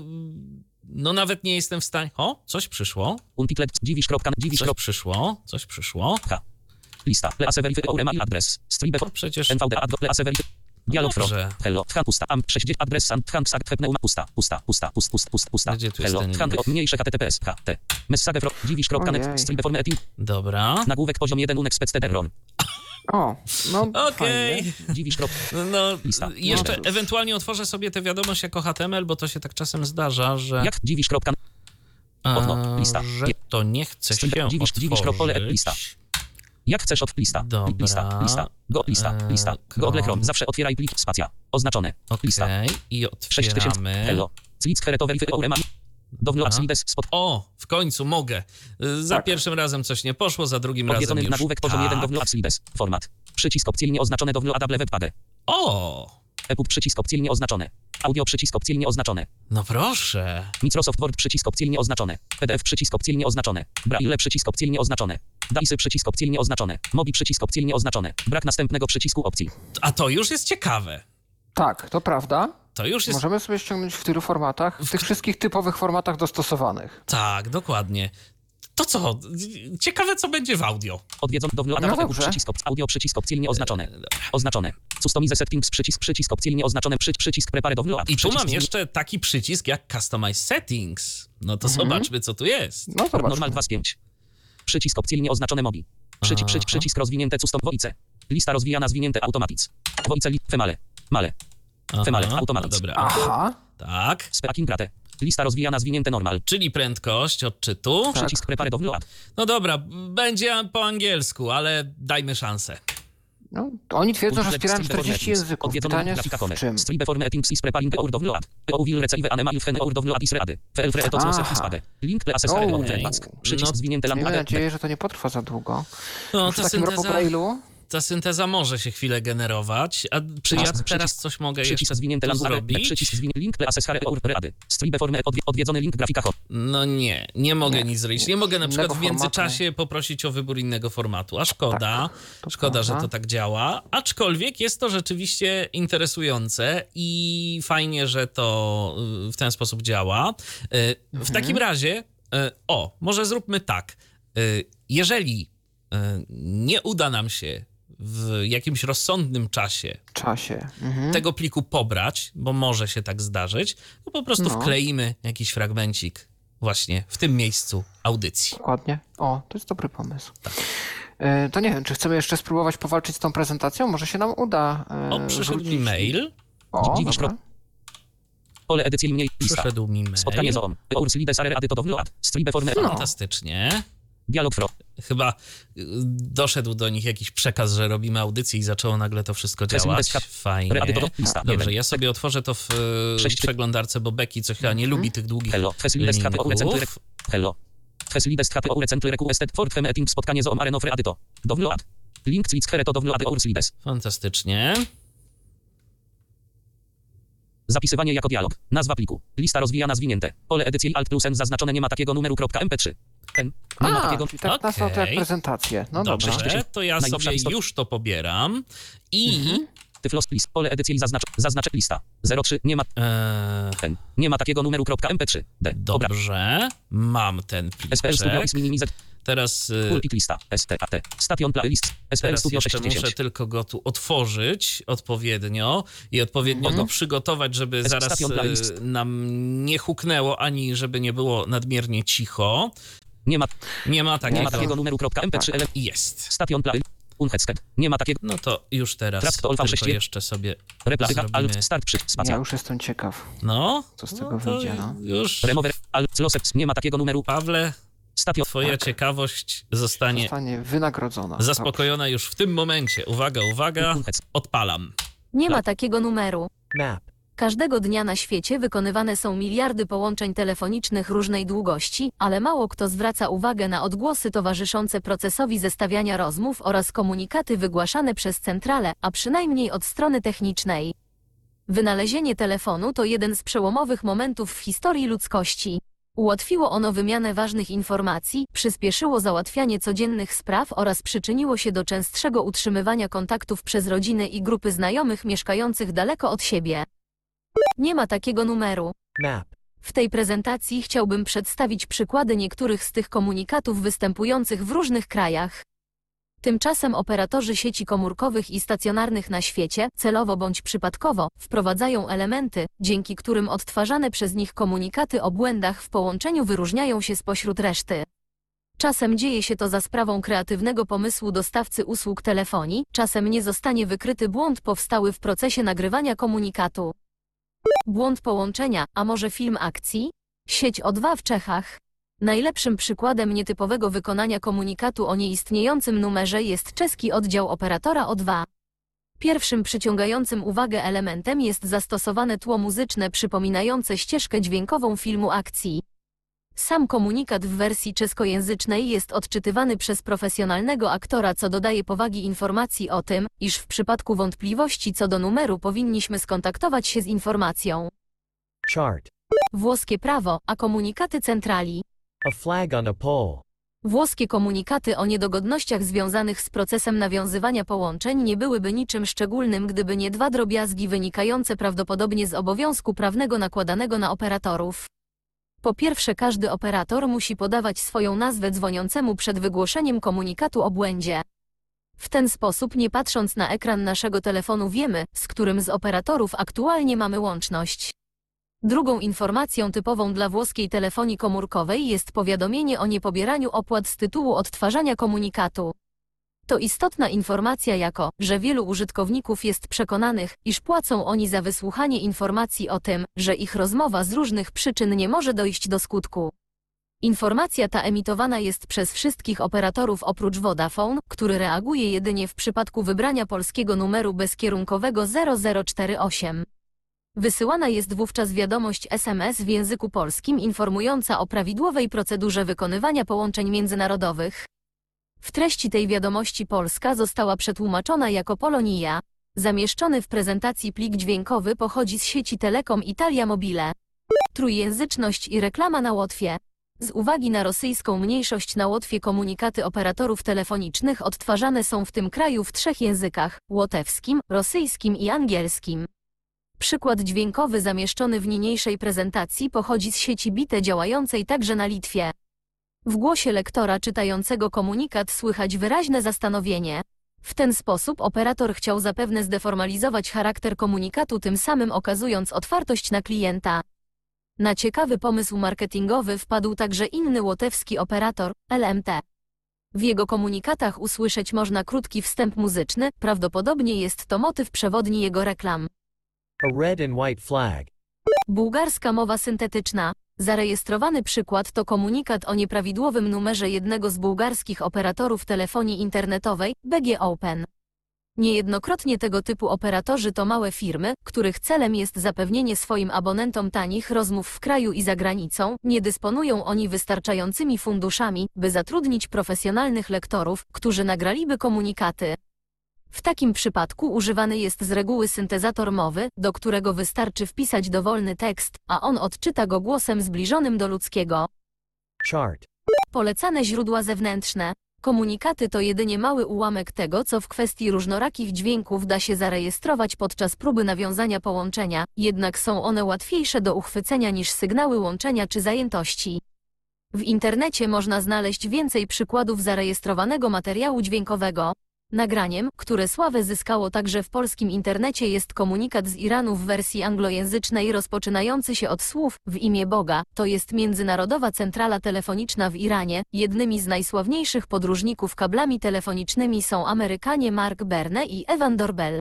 No nawet nie jestem w stanie... O, coś przyszło. Coś przyszło, coś przyszło. H. Lista. Please verify our email address. Stribe for przecież... NVDA. Please verify... Dialog from. Hello. Tchan pusta. Am 60. Adres. Tchan ksakt. Hepneum. Pusta. Pusta. Pusta. Pusta. Pusta. Pusta. Pusta. Hello. Tchan. Mniejsze HTTPS. HT. Message from. Dziwisz.net. Stribe for meeting. Dobra. Nagłówek poziom 1. Unexpected error. O, no okej. Okay. Dziwisz. No, lista. Jeszcze no, ewentualnie otworzę sobie tę wiadomość jako HTML, bo to się tak czasem zdarza, że... Jak dziwisz. Lista. Że to nie chce się dziwisz, otworzyć. Lista. Jak chcesz od lista. Dobra. Lista. Google Chrome. Zawsze otwieraj plik. Spacja. Oznaczone. Okay. Lista. I otwieramy. 6000. Hello. Click here to verify our email. O, w końcu mogę. Za tak. Pierwszym razem coś nie poszło, za drugim razem już. Nagłówek poziom 1 do Apps format. Przycisk opcyjnie oznaczone do Adable Webpage. O! EPUB przycisk opcyjnie oznaczone. Audio przycisk opcyjnie oznaczone. No proszę. Microsoft Word przycisk opcyjnie oznaczone. PDF przycisk opcyjnie oznaczone. Braille przycisk opcyjnie oznaczone. Daisy przycisk opcyjnie oznaczone. Mobi przycisk opcyjnie oznaczone. Brak następnego przycisku opcji. A to już jest ciekawe. Tak, to prawda. To już jest... Możemy sobie ściągnąć w tylu formatach, w tych wszystkich typowych formatach dostosowanych. Tak, dokładnie. To co? Ciekawe, co będzie w audio. Odwiedzony do wlogu przycisk audio, przycisk opcyjnie oznaczone. Oznaczone. Customize settings, przycisk opcyjnie oznaczone, przycisk prepare do wlogu. I tu mam jeszcze taki przycisk jak Customize settings. No to zobaczmy, co tu jest. No zobaczmy. Normal 2.5. Przycisk opcyjnie oznaczone mobi. Przycisk rozwinięte custom voice. Lista rozwijana zwinięte automatic. Voice female. Male. Female, automatic. Dobra. Aha. Tak. Speaking rate. Lista rozwijana, zwinięte normal. Czyli prędkość odczytu. Tak. Przycisk prepare do wload. No dobra, będzie po angielsku, ale dajmy szansę. No, oni twierdzą, że wspierałem 40 języków. Pytanie z czym? Mam nadzieję, że to nie potrwa za długo. No, to w takim roku Braille'u. Ta synteza może się chwilę generować, a czy ja teraz coś mogę jeszcze tu zrobić? No nie mogę nic zrobić. Nie mogę na przykład w międzyczasie poprosić o wybór innego formatu, a szkoda, że to tak działa. Aczkolwiek jest to rzeczywiście interesujące i fajnie, że to w ten sposób działa. W takim razie, może zróbmy tak. Jeżeli nie uda nam się w jakimś rozsądnym czasie tego pliku pobrać, bo może się tak zdarzyć, to po prostu wkleimy jakiś fragmencik właśnie w tym miejscu audycji. Dokładnie. O, to jest dobry pomysł. Tak. To nie wiem, czy chcemy jeszcze spróbować powalczyć z tą prezentacją? Może się nam uda. Przyszedł mi mail. O, dobra. Pole edycji mniej lista. Przyszedł mi mail. Spotkanie z OM. Fantastycznie. Dialog Pro. Chyba doszedł do nich jakiś przekaz, że robimy audycję i zaczęło nagle to wszystko działać. Fajnie. Dobrze, ja sobie otworzę to w przeglądarce, bo Becky coś chyba nie lubi tych długich linków. Hello. Facilities HTO Recently Requested for Meeting Spotkanie z OM Areno Freadyto. Do Vload. Link Click to do Vload Orslides. Fantastycznie. Zapisywanie jako dialog. Nazwa pliku. Lista rozwijana zwinięte. Pole edycji Alt plus N zaznaczone nie ma takiego numeru.mp3. Nie ma takiego... Tak, nazwał to jak prezentację. No dobrze, to ja sobie już to pobieram. I... Tyflos list. Pole edycji zaznaczek lista. 03. Nie ma... Nie ma takiego numeru.mp3. D. Dobrze. Mam ten pliczek. Teraz... Pulpit lista. STAT. Station playlist. Teraz jeszcze muszę tylko go tu otworzyć odpowiednio i odpowiednio go przygotować, żeby zaraz nam nie huknęło, ani żeby nie było nadmiernie cicho. Nie ma takiego numeru.mp3 jest. Station play. Unheadsked. Nie ma takiego. No to już teraz tylko jeszcze sobie zrobimy. Start przy spacja. Ja już jestem ciekaw. No. Co z tego wyjdzie, no. Już. Remover. Nie ma takiego numeru. Pawle, twoja ciekawość zostanie wynagrodzona. Zaspokojona już w tym momencie. Uwaga. Odpalam. Nie ma takiego numeru. Map. Każdego dnia na świecie wykonywane są miliardy połączeń telefonicznych różnej długości, ale mało kto zwraca uwagę na odgłosy towarzyszące procesowi zestawiania rozmów oraz komunikaty wygłaszane przez centralę, a przynajmniej od strony technicznej. Wynalezienie telefonu to jeden z przełomowych momentów w historii ludzkości. Ułatwiło ono wymianę ważnych informacji, przyspieszyło załatwianie codziennych spraw oraz przyczyniło się do częstszego utrzymywania kontaktów przez rodziny i grupy znajomych mieszkających daleko od siebie. Nie ma takiego numeru. Map. W tej prezentacji chciałbym przedstawić przykłady niektórych z tych komunikatów występujących w różnych krajach. Tymczasem operatorzy sieci komórkowych i stacjonarnych na świecie, celowo bądź przypadkowo, wprowadzają elementy, dzięki którym odtwarzane przez nich komunikaty o błędach w połączeniu wyróżniają się spośród reszty. Czasem dzieje się to za sprawą kreatywnego pomysłu dostawcy usług telefonii, czasem nie zostanie wykryty błąd powstały w procesie nagrywania komunikatu. Błąd połączenia, a może film akcji? Sieć O2 w Czechach. Najlepszym przykładem nietypowego wykonania komunikatu o nieistniejącym numerze jest czeski oddział operatora O2. Pierwszym przyciągającym uwagę elementem jest zastosowane tło muzyczne przypominające ścieżkę dźwiękową filmu akcji. Sam komunikat w wersji czeskojęzycznej jest odczytywany przez profesjonalnego aktora, co dodaje powagi informacji o tym, iż w przypadku wątpliwości co do numeru powinniśmy skontaktować się z informacją. Chart. Włoskie prawo, a komunikaty centrali. A flag on a pole. Włoskie komunikaty o niedogodnościach związanych z procesem nawiązywania połączeń nie byłyby niczym szczególnym, gdyby nie dwa drobiazgi wynikające prawdopodobnie z obowiązku prawnego nakładanego na operatorów. Po pierwsze, każdy operator musi podawać swoją nazwę dzwoniącemu przed wygłoszeniem komunikatu o błędzie. W ten sposób, nie patrząc na ekran naszego telefonu, wiemy, z którym z operatorów aktualnie mamy łączność. Drugą informacją typową dla włoskiej telefonii komórkowej jest powiadomienie o niepobieraniu opłat z tytułu odtwarzania komunikatu. To istotna informacja, jako że wielu użytkowników jest przekonanych, iż płacą oni za wysłuchanie informacji o tym, że ich rozmowa z różnych przyczyn nie może dojść do skutku. Informacja ta emitowana jest przez wszystkich operatorów oprócz Vodafone, który reaguje jedynie w przypadku wybrania polskiego numeru bezkierunkowego 0048. Wysyłana jest wówczas wiadomość SMS w języku polskim informująca o prawidłowej procedurze wykonywania połączeń międzynarodowych. W treści tej wiadomości Polska została przetłumaczona jako Polonia. Zamieszczony w prezentacji plik dźwiękowy pochodzi z sieci Telekom Italia Mobile. Trójjęzyczność i reklama na Łotwie. Z uwagi na rosyjską mniejszość na Łotwie komunikaty operatorów telefonicznych odtwarzane są w tym kraju w trzech językach – łotewskim, rosyjskim i angielskim. Przykład dźwiękowy zamieszczony w niniejszej prezentacji pochodzi z sieci Bite działającej także na Litwie. W głosie lektora czytającego komunikat słychać wyraźne zastanowienie. W ten sposób operator chciał zapewne zdeformalizować charakter komunikatu, tym samym okazując otwartość na klienta. Na ciekawy pomysł marketingowy wpadł także inny łotewski operator, LMT. W jego komunikatach usłyszeć można krótki wstęp muzyczny, prawdopodobnie jest to motyw przewodni jego reklam. A red and white flag. Bułgarska mowa syntetyczna. Zarejestrowany przykład to komunikat o nieprawidłowym numerze jednego z bułgarskich operatorów telefonii internetowej, BG Open. Niejednokrotnie tego typu operatorzy to małe firmy, których celem jest zapewnienie swoim abonentom tanich rozmów w kraju i za granicą. Nie dysponują oni wystarczającymi funduszami, by zatrudnić profesjonalnych lektorów, którzy nagraliby komunikaty. W takim przypadku używany jest z reguły syntezator mowy, do którego wystarczy wpisać dowolny tekst, a on odczyta go głosem zbliżonym do ludzkiego. Chart. Polecane źródła zewnętrzne. Komunikaty to jedynie mały ułamek tego, co w kwestii różnorakich dźwięków da się zarejestrować podczas próby nawiązania połączenia, jednak są one łatwiejsze do uchwycenia niż sygnały łączenia czy zajętości. W internecie można znaleźć więcej przykładów zarejestrowanego materiału dźwiękowego. Nagraniem, które sławę zyskało także w polskim internecie, jest komunikat z Iranu w wersji anglojęzycznej rozpoczynający się od słów "w imię Boga". To jest międzynarodowa centrala telefoniczna w Iranie. Jednymi z najsławniejszych podróżników kablami telefonicznymi są Amerykanie Mark Berne i Evan Dorbell.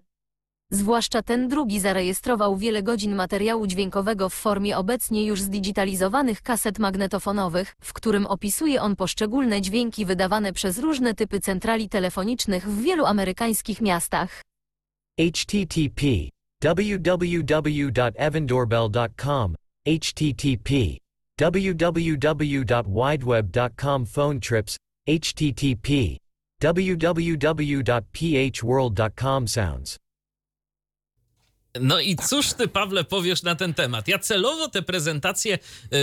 Zwłaszcza ten drugi zarejestrował wiele godzin materiału dźwiękowego w formie obecnie już zdigitalizowanych kaset magnetofonowych, w którym opisuje on poszczególne dźwięki wydawane przez różne typy centrali telefonicznych w wielu amerykańskich miastach. HTTP www.evandorbell.com, http, www.wideweb.com, phone trips, http, www.phworld.com, sounds. No i cóż ty, Pawle, powiesz na ten temat? Ja celowo tę prezentację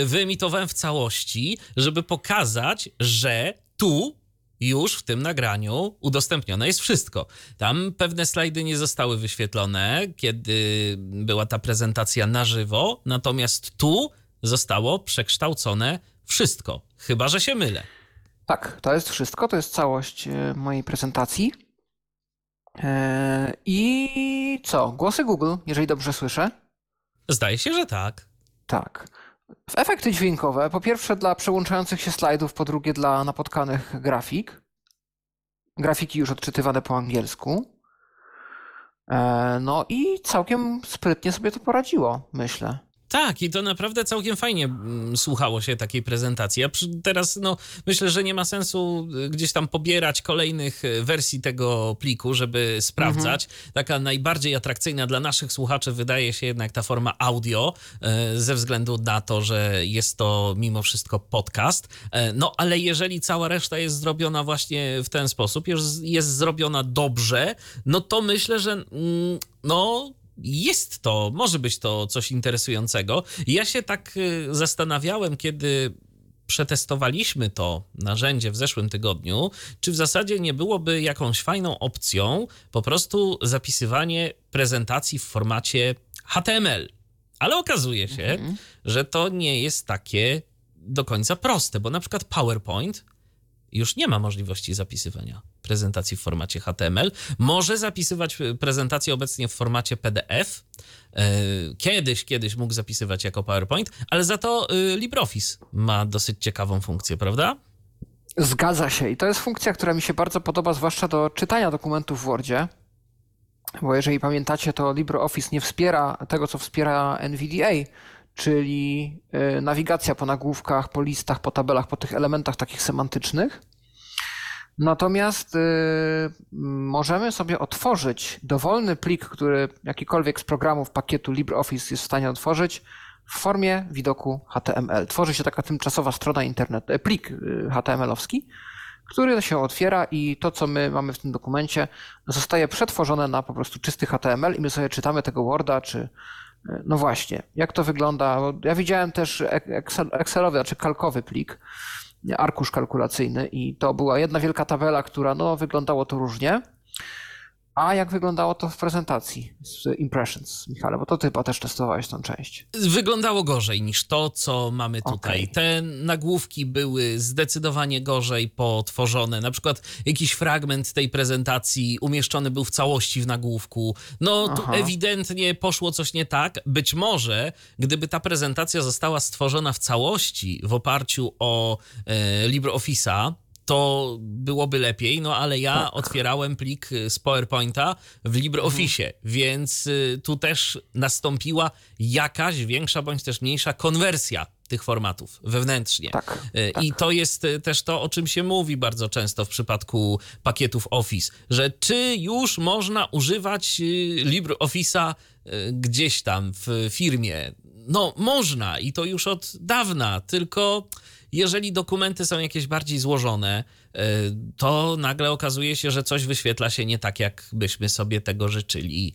wyemitowałem w całości, żeby pokazać, że tu już w tym nagraniu udostępnione jest wszystko. Tam pewne slajdy nie zostały wyświetlone, kiedy była ta prezentacja na żywo, natomiast tu zostało przekształcone wszystko, chyba że się mylę. Tak, to jest wszystko, to jest całość mojej prezentacji. I co? Głosy Google, jeżeli dobrze słyszę? Zdaje się, że tak. Tak. W efekty dźwiękowe, po pierwsze dla przełączających się slajdów, po drugie dla napotkanych grafik. Grafiki już odczytywane po angielsku. No i całkiem sprytnie sobie to poradziło, myślę. Tak, i to naprawdę całkiem fajnie słuchało się takiej prezentacji. Ja teraz myślę, że nie ma sensu gdzieś tam pobierać kolejnych wersji tego pliku, żeby sprawdzać. Taka najbardziej atrakcyjna dla naszych słuchaczy wydaje się jednak ta forma audio, ze względu na to, że jest to mimo wszystko podcast. No ale jeżeli cała reszta jest zrobiona właśnie w ten sposób, jest zrobiona dobrze, no to myślę, że jest to, może być to coś interesującego. Ja się tak zastanawiałem, kiedy przetestowaliśmy to narzędzie w zeszłym tygodniu, czy w zasadzie nie byłoby jakąś fajną opcją po prostu zapisywanie prezentacji w formacie HTML. Ale okazuje się, że to nie jest takie do końca proste, bo na przykład PowerPoint już nie ma możliwości zapisywania prezentacji w formacie HTML. Może zapisywać prezentację obecnie w formacie PDF. Kiedyś mógł zapisywać jako PowerPoint, ale za to LibreOffice ma dosyć ciekawą funkcję, prawda? Zgadza się. I to jest funkcja, która mi się bardzo podoba, zwłaszcza do czytania dokumentów w Wordzie. Bo jeżeli pamiętacie, to LibreOffice nie wspiera tego, co wspiera NVDA, czyli nawigacja po nagłówkach, po listach, po tabelach, po tych elementach takich semantycznych. Natomiast możemy sobie otworzyć dowolny plik, który jakikolwiek z programów pakietu LibreOffice jest w stanie otworzyć w formie widoku HTML. Tworzy się taka tymczasowa strona internetu, plik HTML-owski, który się otwiera i to, co my mamy w tym dokumencie, zostaje przetworzone na po prostu czysty HTML i my sobie czytamy tego Worda, czy no właśnie, jak to wygląda. Ja widziałem też Excelowy, znaczy kalkowy plik, arkusz kalkulacyjny i to była jedna wielka tabela, która wyglądało to różnie. A jak wyglądało to w prezentacji z Impressions, Michale? Bo to ty chyba też testowałeś tą część. Wyglądało gorzej niż to, co mamy tutaj. Okay. Te nagłówki były zdecydowanie gorzej potworzone. Na przykład jakiś fragment tej prezentacji umieszczony był w całości w nagłówku. Tu ewidentnie poszło coś nie tak. Być może, gdyby ta prezentacja została stworzona w całości w oparciu o LibreOffice'a, to byłoby lepiej, ale ja otwierałem plik z PowerPointa w LibreOffice, więc tu też nastąpiła jakaś większa bądź też mniejsza konwersja tych formatów wewnętrznie. Tak. I to jest też to, o czym się mówi bardzo często w przypadku pakietów Office, że czy już można używać LibreOffice'a gdzieś tam w firmie? Można i to już od dawna, tylko jeżeli dokumenty są jakieś bardziej złożone, to nagle okazuje się, że coś wyświetla się nie tak, jak byśmy sobie tego życzyli,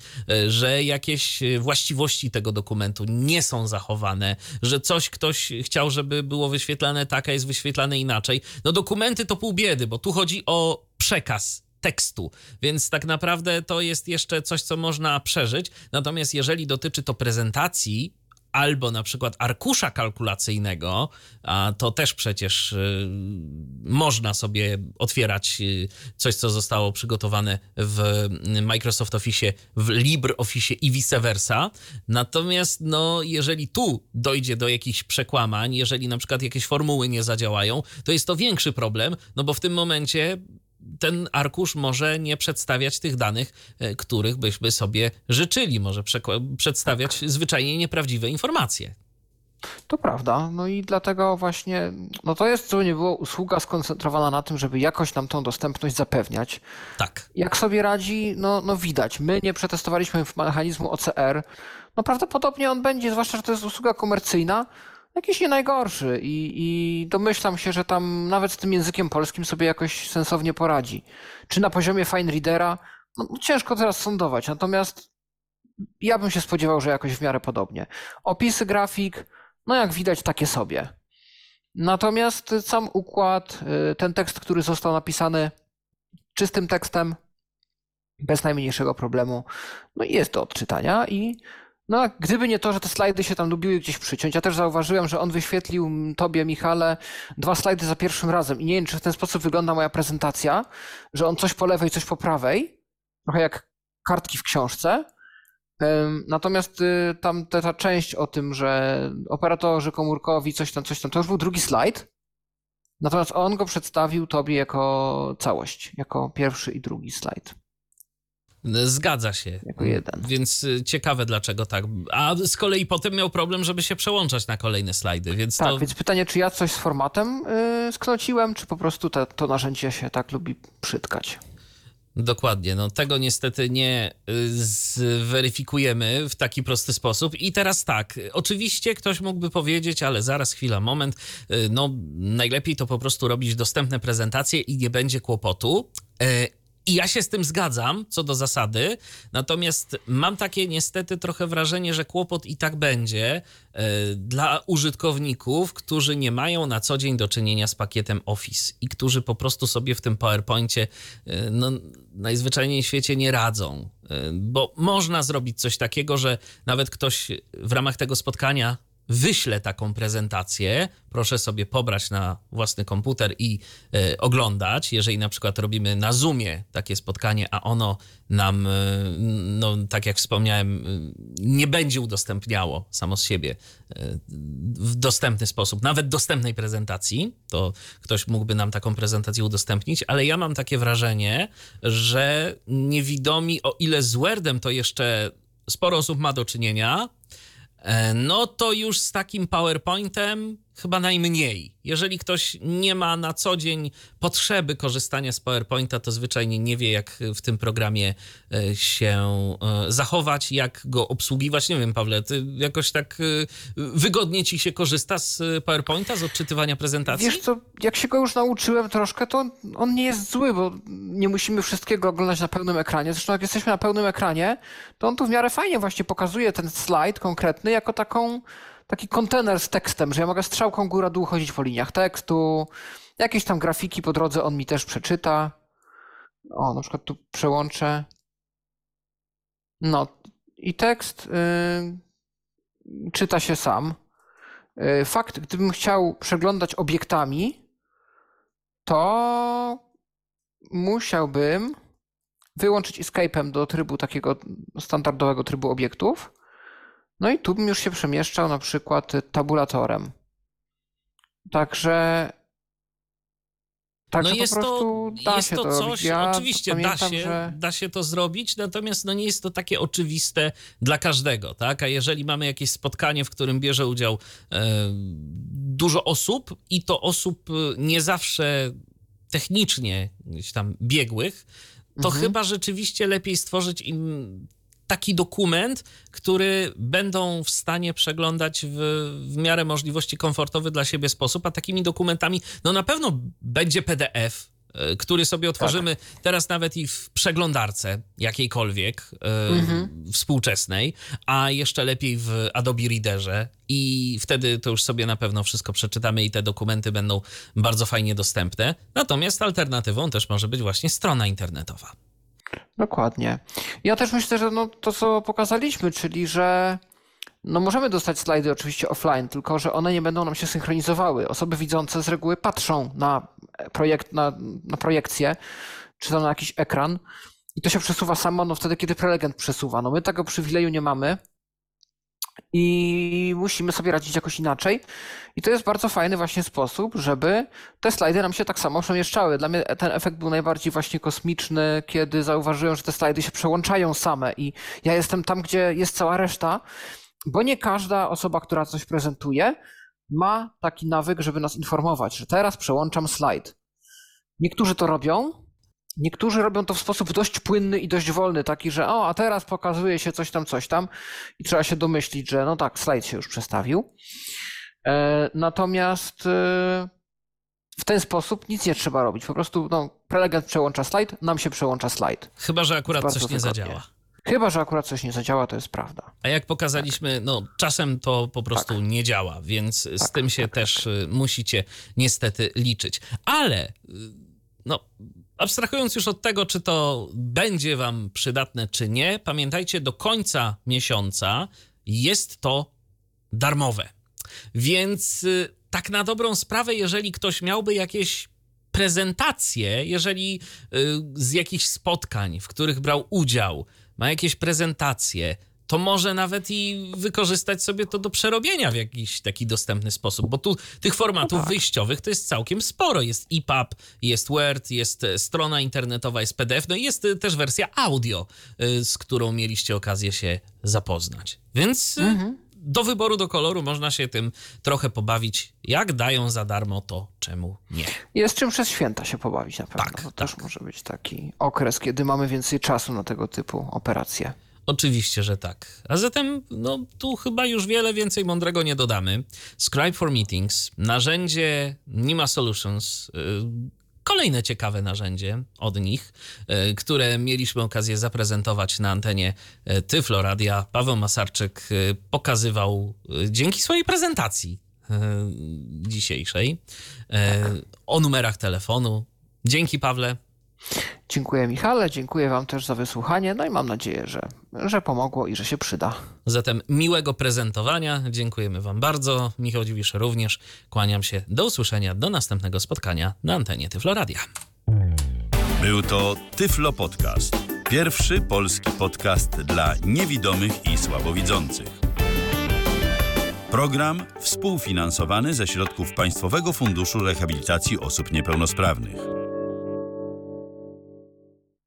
że jakieś właściwości tego dokumentu nie są zachowane, że coś ktoś chciał, żeby było wyświetlane tak, a jest wyświetlane inaczej. Dokumenty to pół biedy, bo tu chodzi o przekaz tekstu, więc tak naprawdę to jest jeszcze coś, co można przeżyć. Natomiast jeżeli dotyczy to prezentacji, albo na przykład arkusza kalkulacyjnego, a to też przecież można sobie otwierać coś, co zostało przygotowane w Microsoft Office, w LibreOffice i vice versa. Natomiast jeżeli tu dojdzie do jakichś przekłamań, jeżeli na przykład jakieś formuły nie zadziałają, to jest to większy problem, bo w tym momencie ten arkusz może nie przedstawiać tych danych, których byśmy sobie życzyli. Może przedstawiać zwyczajnie nieprawdziwe informacje. To prawda, no i dlatego właśnie, no to jest, co nie było, usługa skoncentrowana na tym, żeby jakoś nam tą dostępność zapewniać. Tak. Jak sobie radzi, no widać. My nie przetestowaliśmy mechanizmu OCR. No prawdopodobnie on będzie, zwłaszcza że to jest usługa komercyjna, jakiś nie najgorszy i domyślam się, że tam nawet z tym językiem polskim sobie jakoś sensownie poradzi. Czy na poziomie fine readera? No, ciężko teraz sądować, natomiast ja bym się spodziewał, że jakoś w miarę podobnie. Opisy grafik, no jak widać takie sobie. Natomiast sam układ, ten tekst, który został napisany czystym tekstem, bez najmniejszego problemu, no jest do odczytania i no, gdyby nie to, że te slajdy się tam lubiły gdzieś przyciąć. Ja też zauważyłem, że on wyświetlił tobie, Michale, 2 slajdy za pierwszym razem i nie wiem, czy w ten sposób wygląda moja prezentacja, że on coś po lewej, coś po prawej, trochę jak kartki w książce. Natomiast tam ta część o tym, że operatorzy komórkowi coś tam, to już był drugi slajd. Natomiast on go przedstawił tobie jako całość, jako pierwszy i drugi slajd. Zgadza się. Jako jeden. Więc ciekawe, dlaczego tak. A z kolei potem miał problem, żeby się przełączać na kolejne slajdy, więc tak, to... więc pytanie, czy ja coś z formatem sknociłem, czy po prostu to narzędzie się tak lubi przytkać. Dokładnie, no tego niestety nie zweryfikujemy w taki prosty sposób. I teraz tak, oczywiście ktoś mógłby powiedzieć, ale zaraz, chwila, moment, no najlepiej to po prostu robić dostępne prezentacje i nie będzie kłopotu. I ja się z tym zgadzam, co do zasady, natomiast mam takie niestety trochę wrażenie, że kłopot i tak będzie dla użytkowników, którzy nie mają na co dzień do czynienia z pakietem Office i którzy po prostu sobie w tym PowerPoincie no, najzwyczajniej w świecie nie radzą, bo można zrobić coś takiego, że nawet ktoś w ramach tego spotkania wyślę taką prezentację, proszę sobie pobrać na własny komputer i oglądać, jeżeli na przykład robimy na Zoomie takie spotkanie, a ono nam, no tak jak wspomniałem, nie będzie udostępniało samo z siebie w dostępny sposób, nawet dostępnej prezentacji, to ktoś mógłby nam taką prezentację udostępnić, ale ja mam takie wrażenie, że niewidomi, o ile z Wordem to jeszcze sporo osób ma do czynienia, no to już z takim PowerPointem chyba najmniej. Jeżeli ktoś nie ma na co dzień potrzeby korzystania z PowerPointa, to zwyczajnie nie wie, jak w tym programie się zachować, jak go obsługiwać. Nie wiem, Pawle, ty jakoś tak wygodnie ci się korzysta z PowerPointa, z odczytywania prezentacji? Wiesz co, jak się go już nauczyłem troszkę, to on nie jest zły, bo nie musimy wszystkiego oglądać na pełnym ekranie. Zresztą jak jesteśmy na pełnym ekranie, to on tu w miarę fajnie właśnie pokazuje ten slajd konkretny jako taki kontener z tekstem, że ja mogę strzałką góra-dół chodzić po liniach tekstu, jakieś tam grafiki po drodze on mi też przeczyta. O, na przykład tu przełączę. No i tekst czyta się sam. Fakt, gdybym chciał przeglądać obiektami, to musiałbym wyłączyć escape'em do trybu takiego standardowego trybu obiektów. No i tu bym już się przemieszczał na przykład tabulatorem. Także no jest po prostu to, da jest się to coś, ja oczywiście pamiętam, da się to zrobić, natomiast no nie jest to takie oczywiste dla każdego, tak? A jeżeli mamy jakieś spotkanie, w którym bierze udział dużo osób i to osób nie zawsze technicznie gdzieś tam biegłych, to chyba rzeczywiście lepiej stworzyć im taki dokument, który będą w stanie przeglądać w miarę możliwości komfortowy dla siebie sposób, a takimi dokumentami no na pewno będzie PDF, który sobie otworzymy tak. Teraz nawet i w przeglądarce jakiejkolwiek współczesnej, a jeszcze lepiej w Adobe Readerze i wtedy to już sobie na pewno wszystko przeczytamy i te dokumenty będą bardzo fajnie dostępne. Natomiast alternatywą też może być właśnie strona internetowa. Dokładnie. Ja też myślę, że no to, co pokazaliśmy, czyli że no możemy dostać slajdy oczywiście offline, tylko że one nie będą nam się synchronizowały. Osoby widzące z reguły patrzą na projekcję, czy tam na jakiś ekran i to się przesuwa samo no wtedy, kiedy prelegent przesuwa. No my tego przywileju nie mamy i musimy sobie radzić jakoś inaczej. I to jest bardzo fajny właśnie sposób, żeby te slajdy nam się tak samo przemieszczały. Dla mnie ten efekt był najbardziej właśnie kosmiczny, kiedy zauważyłem, że te slajdy się przełączają same i ja jestem tam, gdzie jest cała reszta Bo nie każda osoba, która coś prezentuje, ma taki nawyk, żeby nas informować, że teraz przełączam slajd. Niektórzy to robią, niektórzy robią to w sposób dość płynny i dość wolny, taki, że a teraz pokazuje się coś tam i trzeba się domyślić, że no tak, slajd się już przestawił. Natomiast w ten sposób nic nie trzeba robić. Po prostu prelegent przełącza slajd, nam się przełącza slajd. Chyba że akurat coś nie zadziała. Chyba że akurat coś nie zadziała, to jest prawda. A jak pokazaliśmy, tak. Czasem to po prostu nie działa, więc z tym się też musicie niestety liczyć. Ale abstrahując już od tego, czy to będzie wam przydatne, czy nie, pamiętajcie, do końca miesiąca jest to darmowe. Więc tak na dobrą sprawę, jeżeli ktoś miałby jakieś prezentacje, jeżeli z jakichś spotkań, w których brał udział, ma jakieś prezentacje, to może nawet i wykorzystać sobie to do przerobienia w jakiś taki dostępny sposób, bo tu tych formatów wyjściowych to jest całkiem sporo. Jest EPUB, jest Word, jest strona internetowa, jest PDF, no i jest też wersja audio, z którą mieliście okazję się zapoznać. Więc do wyboru, do koloru można się tym trochę pobawić. Jak dają za darmo, to czemu nie? Jest czym przez święta się pobawić na pewno. To też może być taki okres, kiedy mamy więcej czasu na tego typu operacje. Oczywiście, że tak. A zatem tu chyba już wiele więcej mądrego nie dodamy. Scribe for Meetings, narzędzie Nima Solutions, kolejne ciekawe narzędzie od nich, które mieliśmy okazję zaprezentować na antenie Tyflo Radia. Paweł Masarczyk pokazywał dzięki swojej prezentacji dzisiejszej o numerach telefonu. Dzięki, Pawle. Dziękuję, Michale, dziękuję wam też za wysłuchanie, i mam nadzieję, że pomogło i że się przyda. Zatem miłego prezentowania, dziękujemy wam bardzo. Michał Dziwisz również, kłaniam się, do usłyszenia, do następnego spotkania na antenie Tyflo Radia. Był to Tyflo Podcast, pierwszy polski podcast dla niewidomych i słabowidzących. Program współfinansowany ze środków Państwowego Funduszu Rehabilitacji Osób Niepełnosprawnych.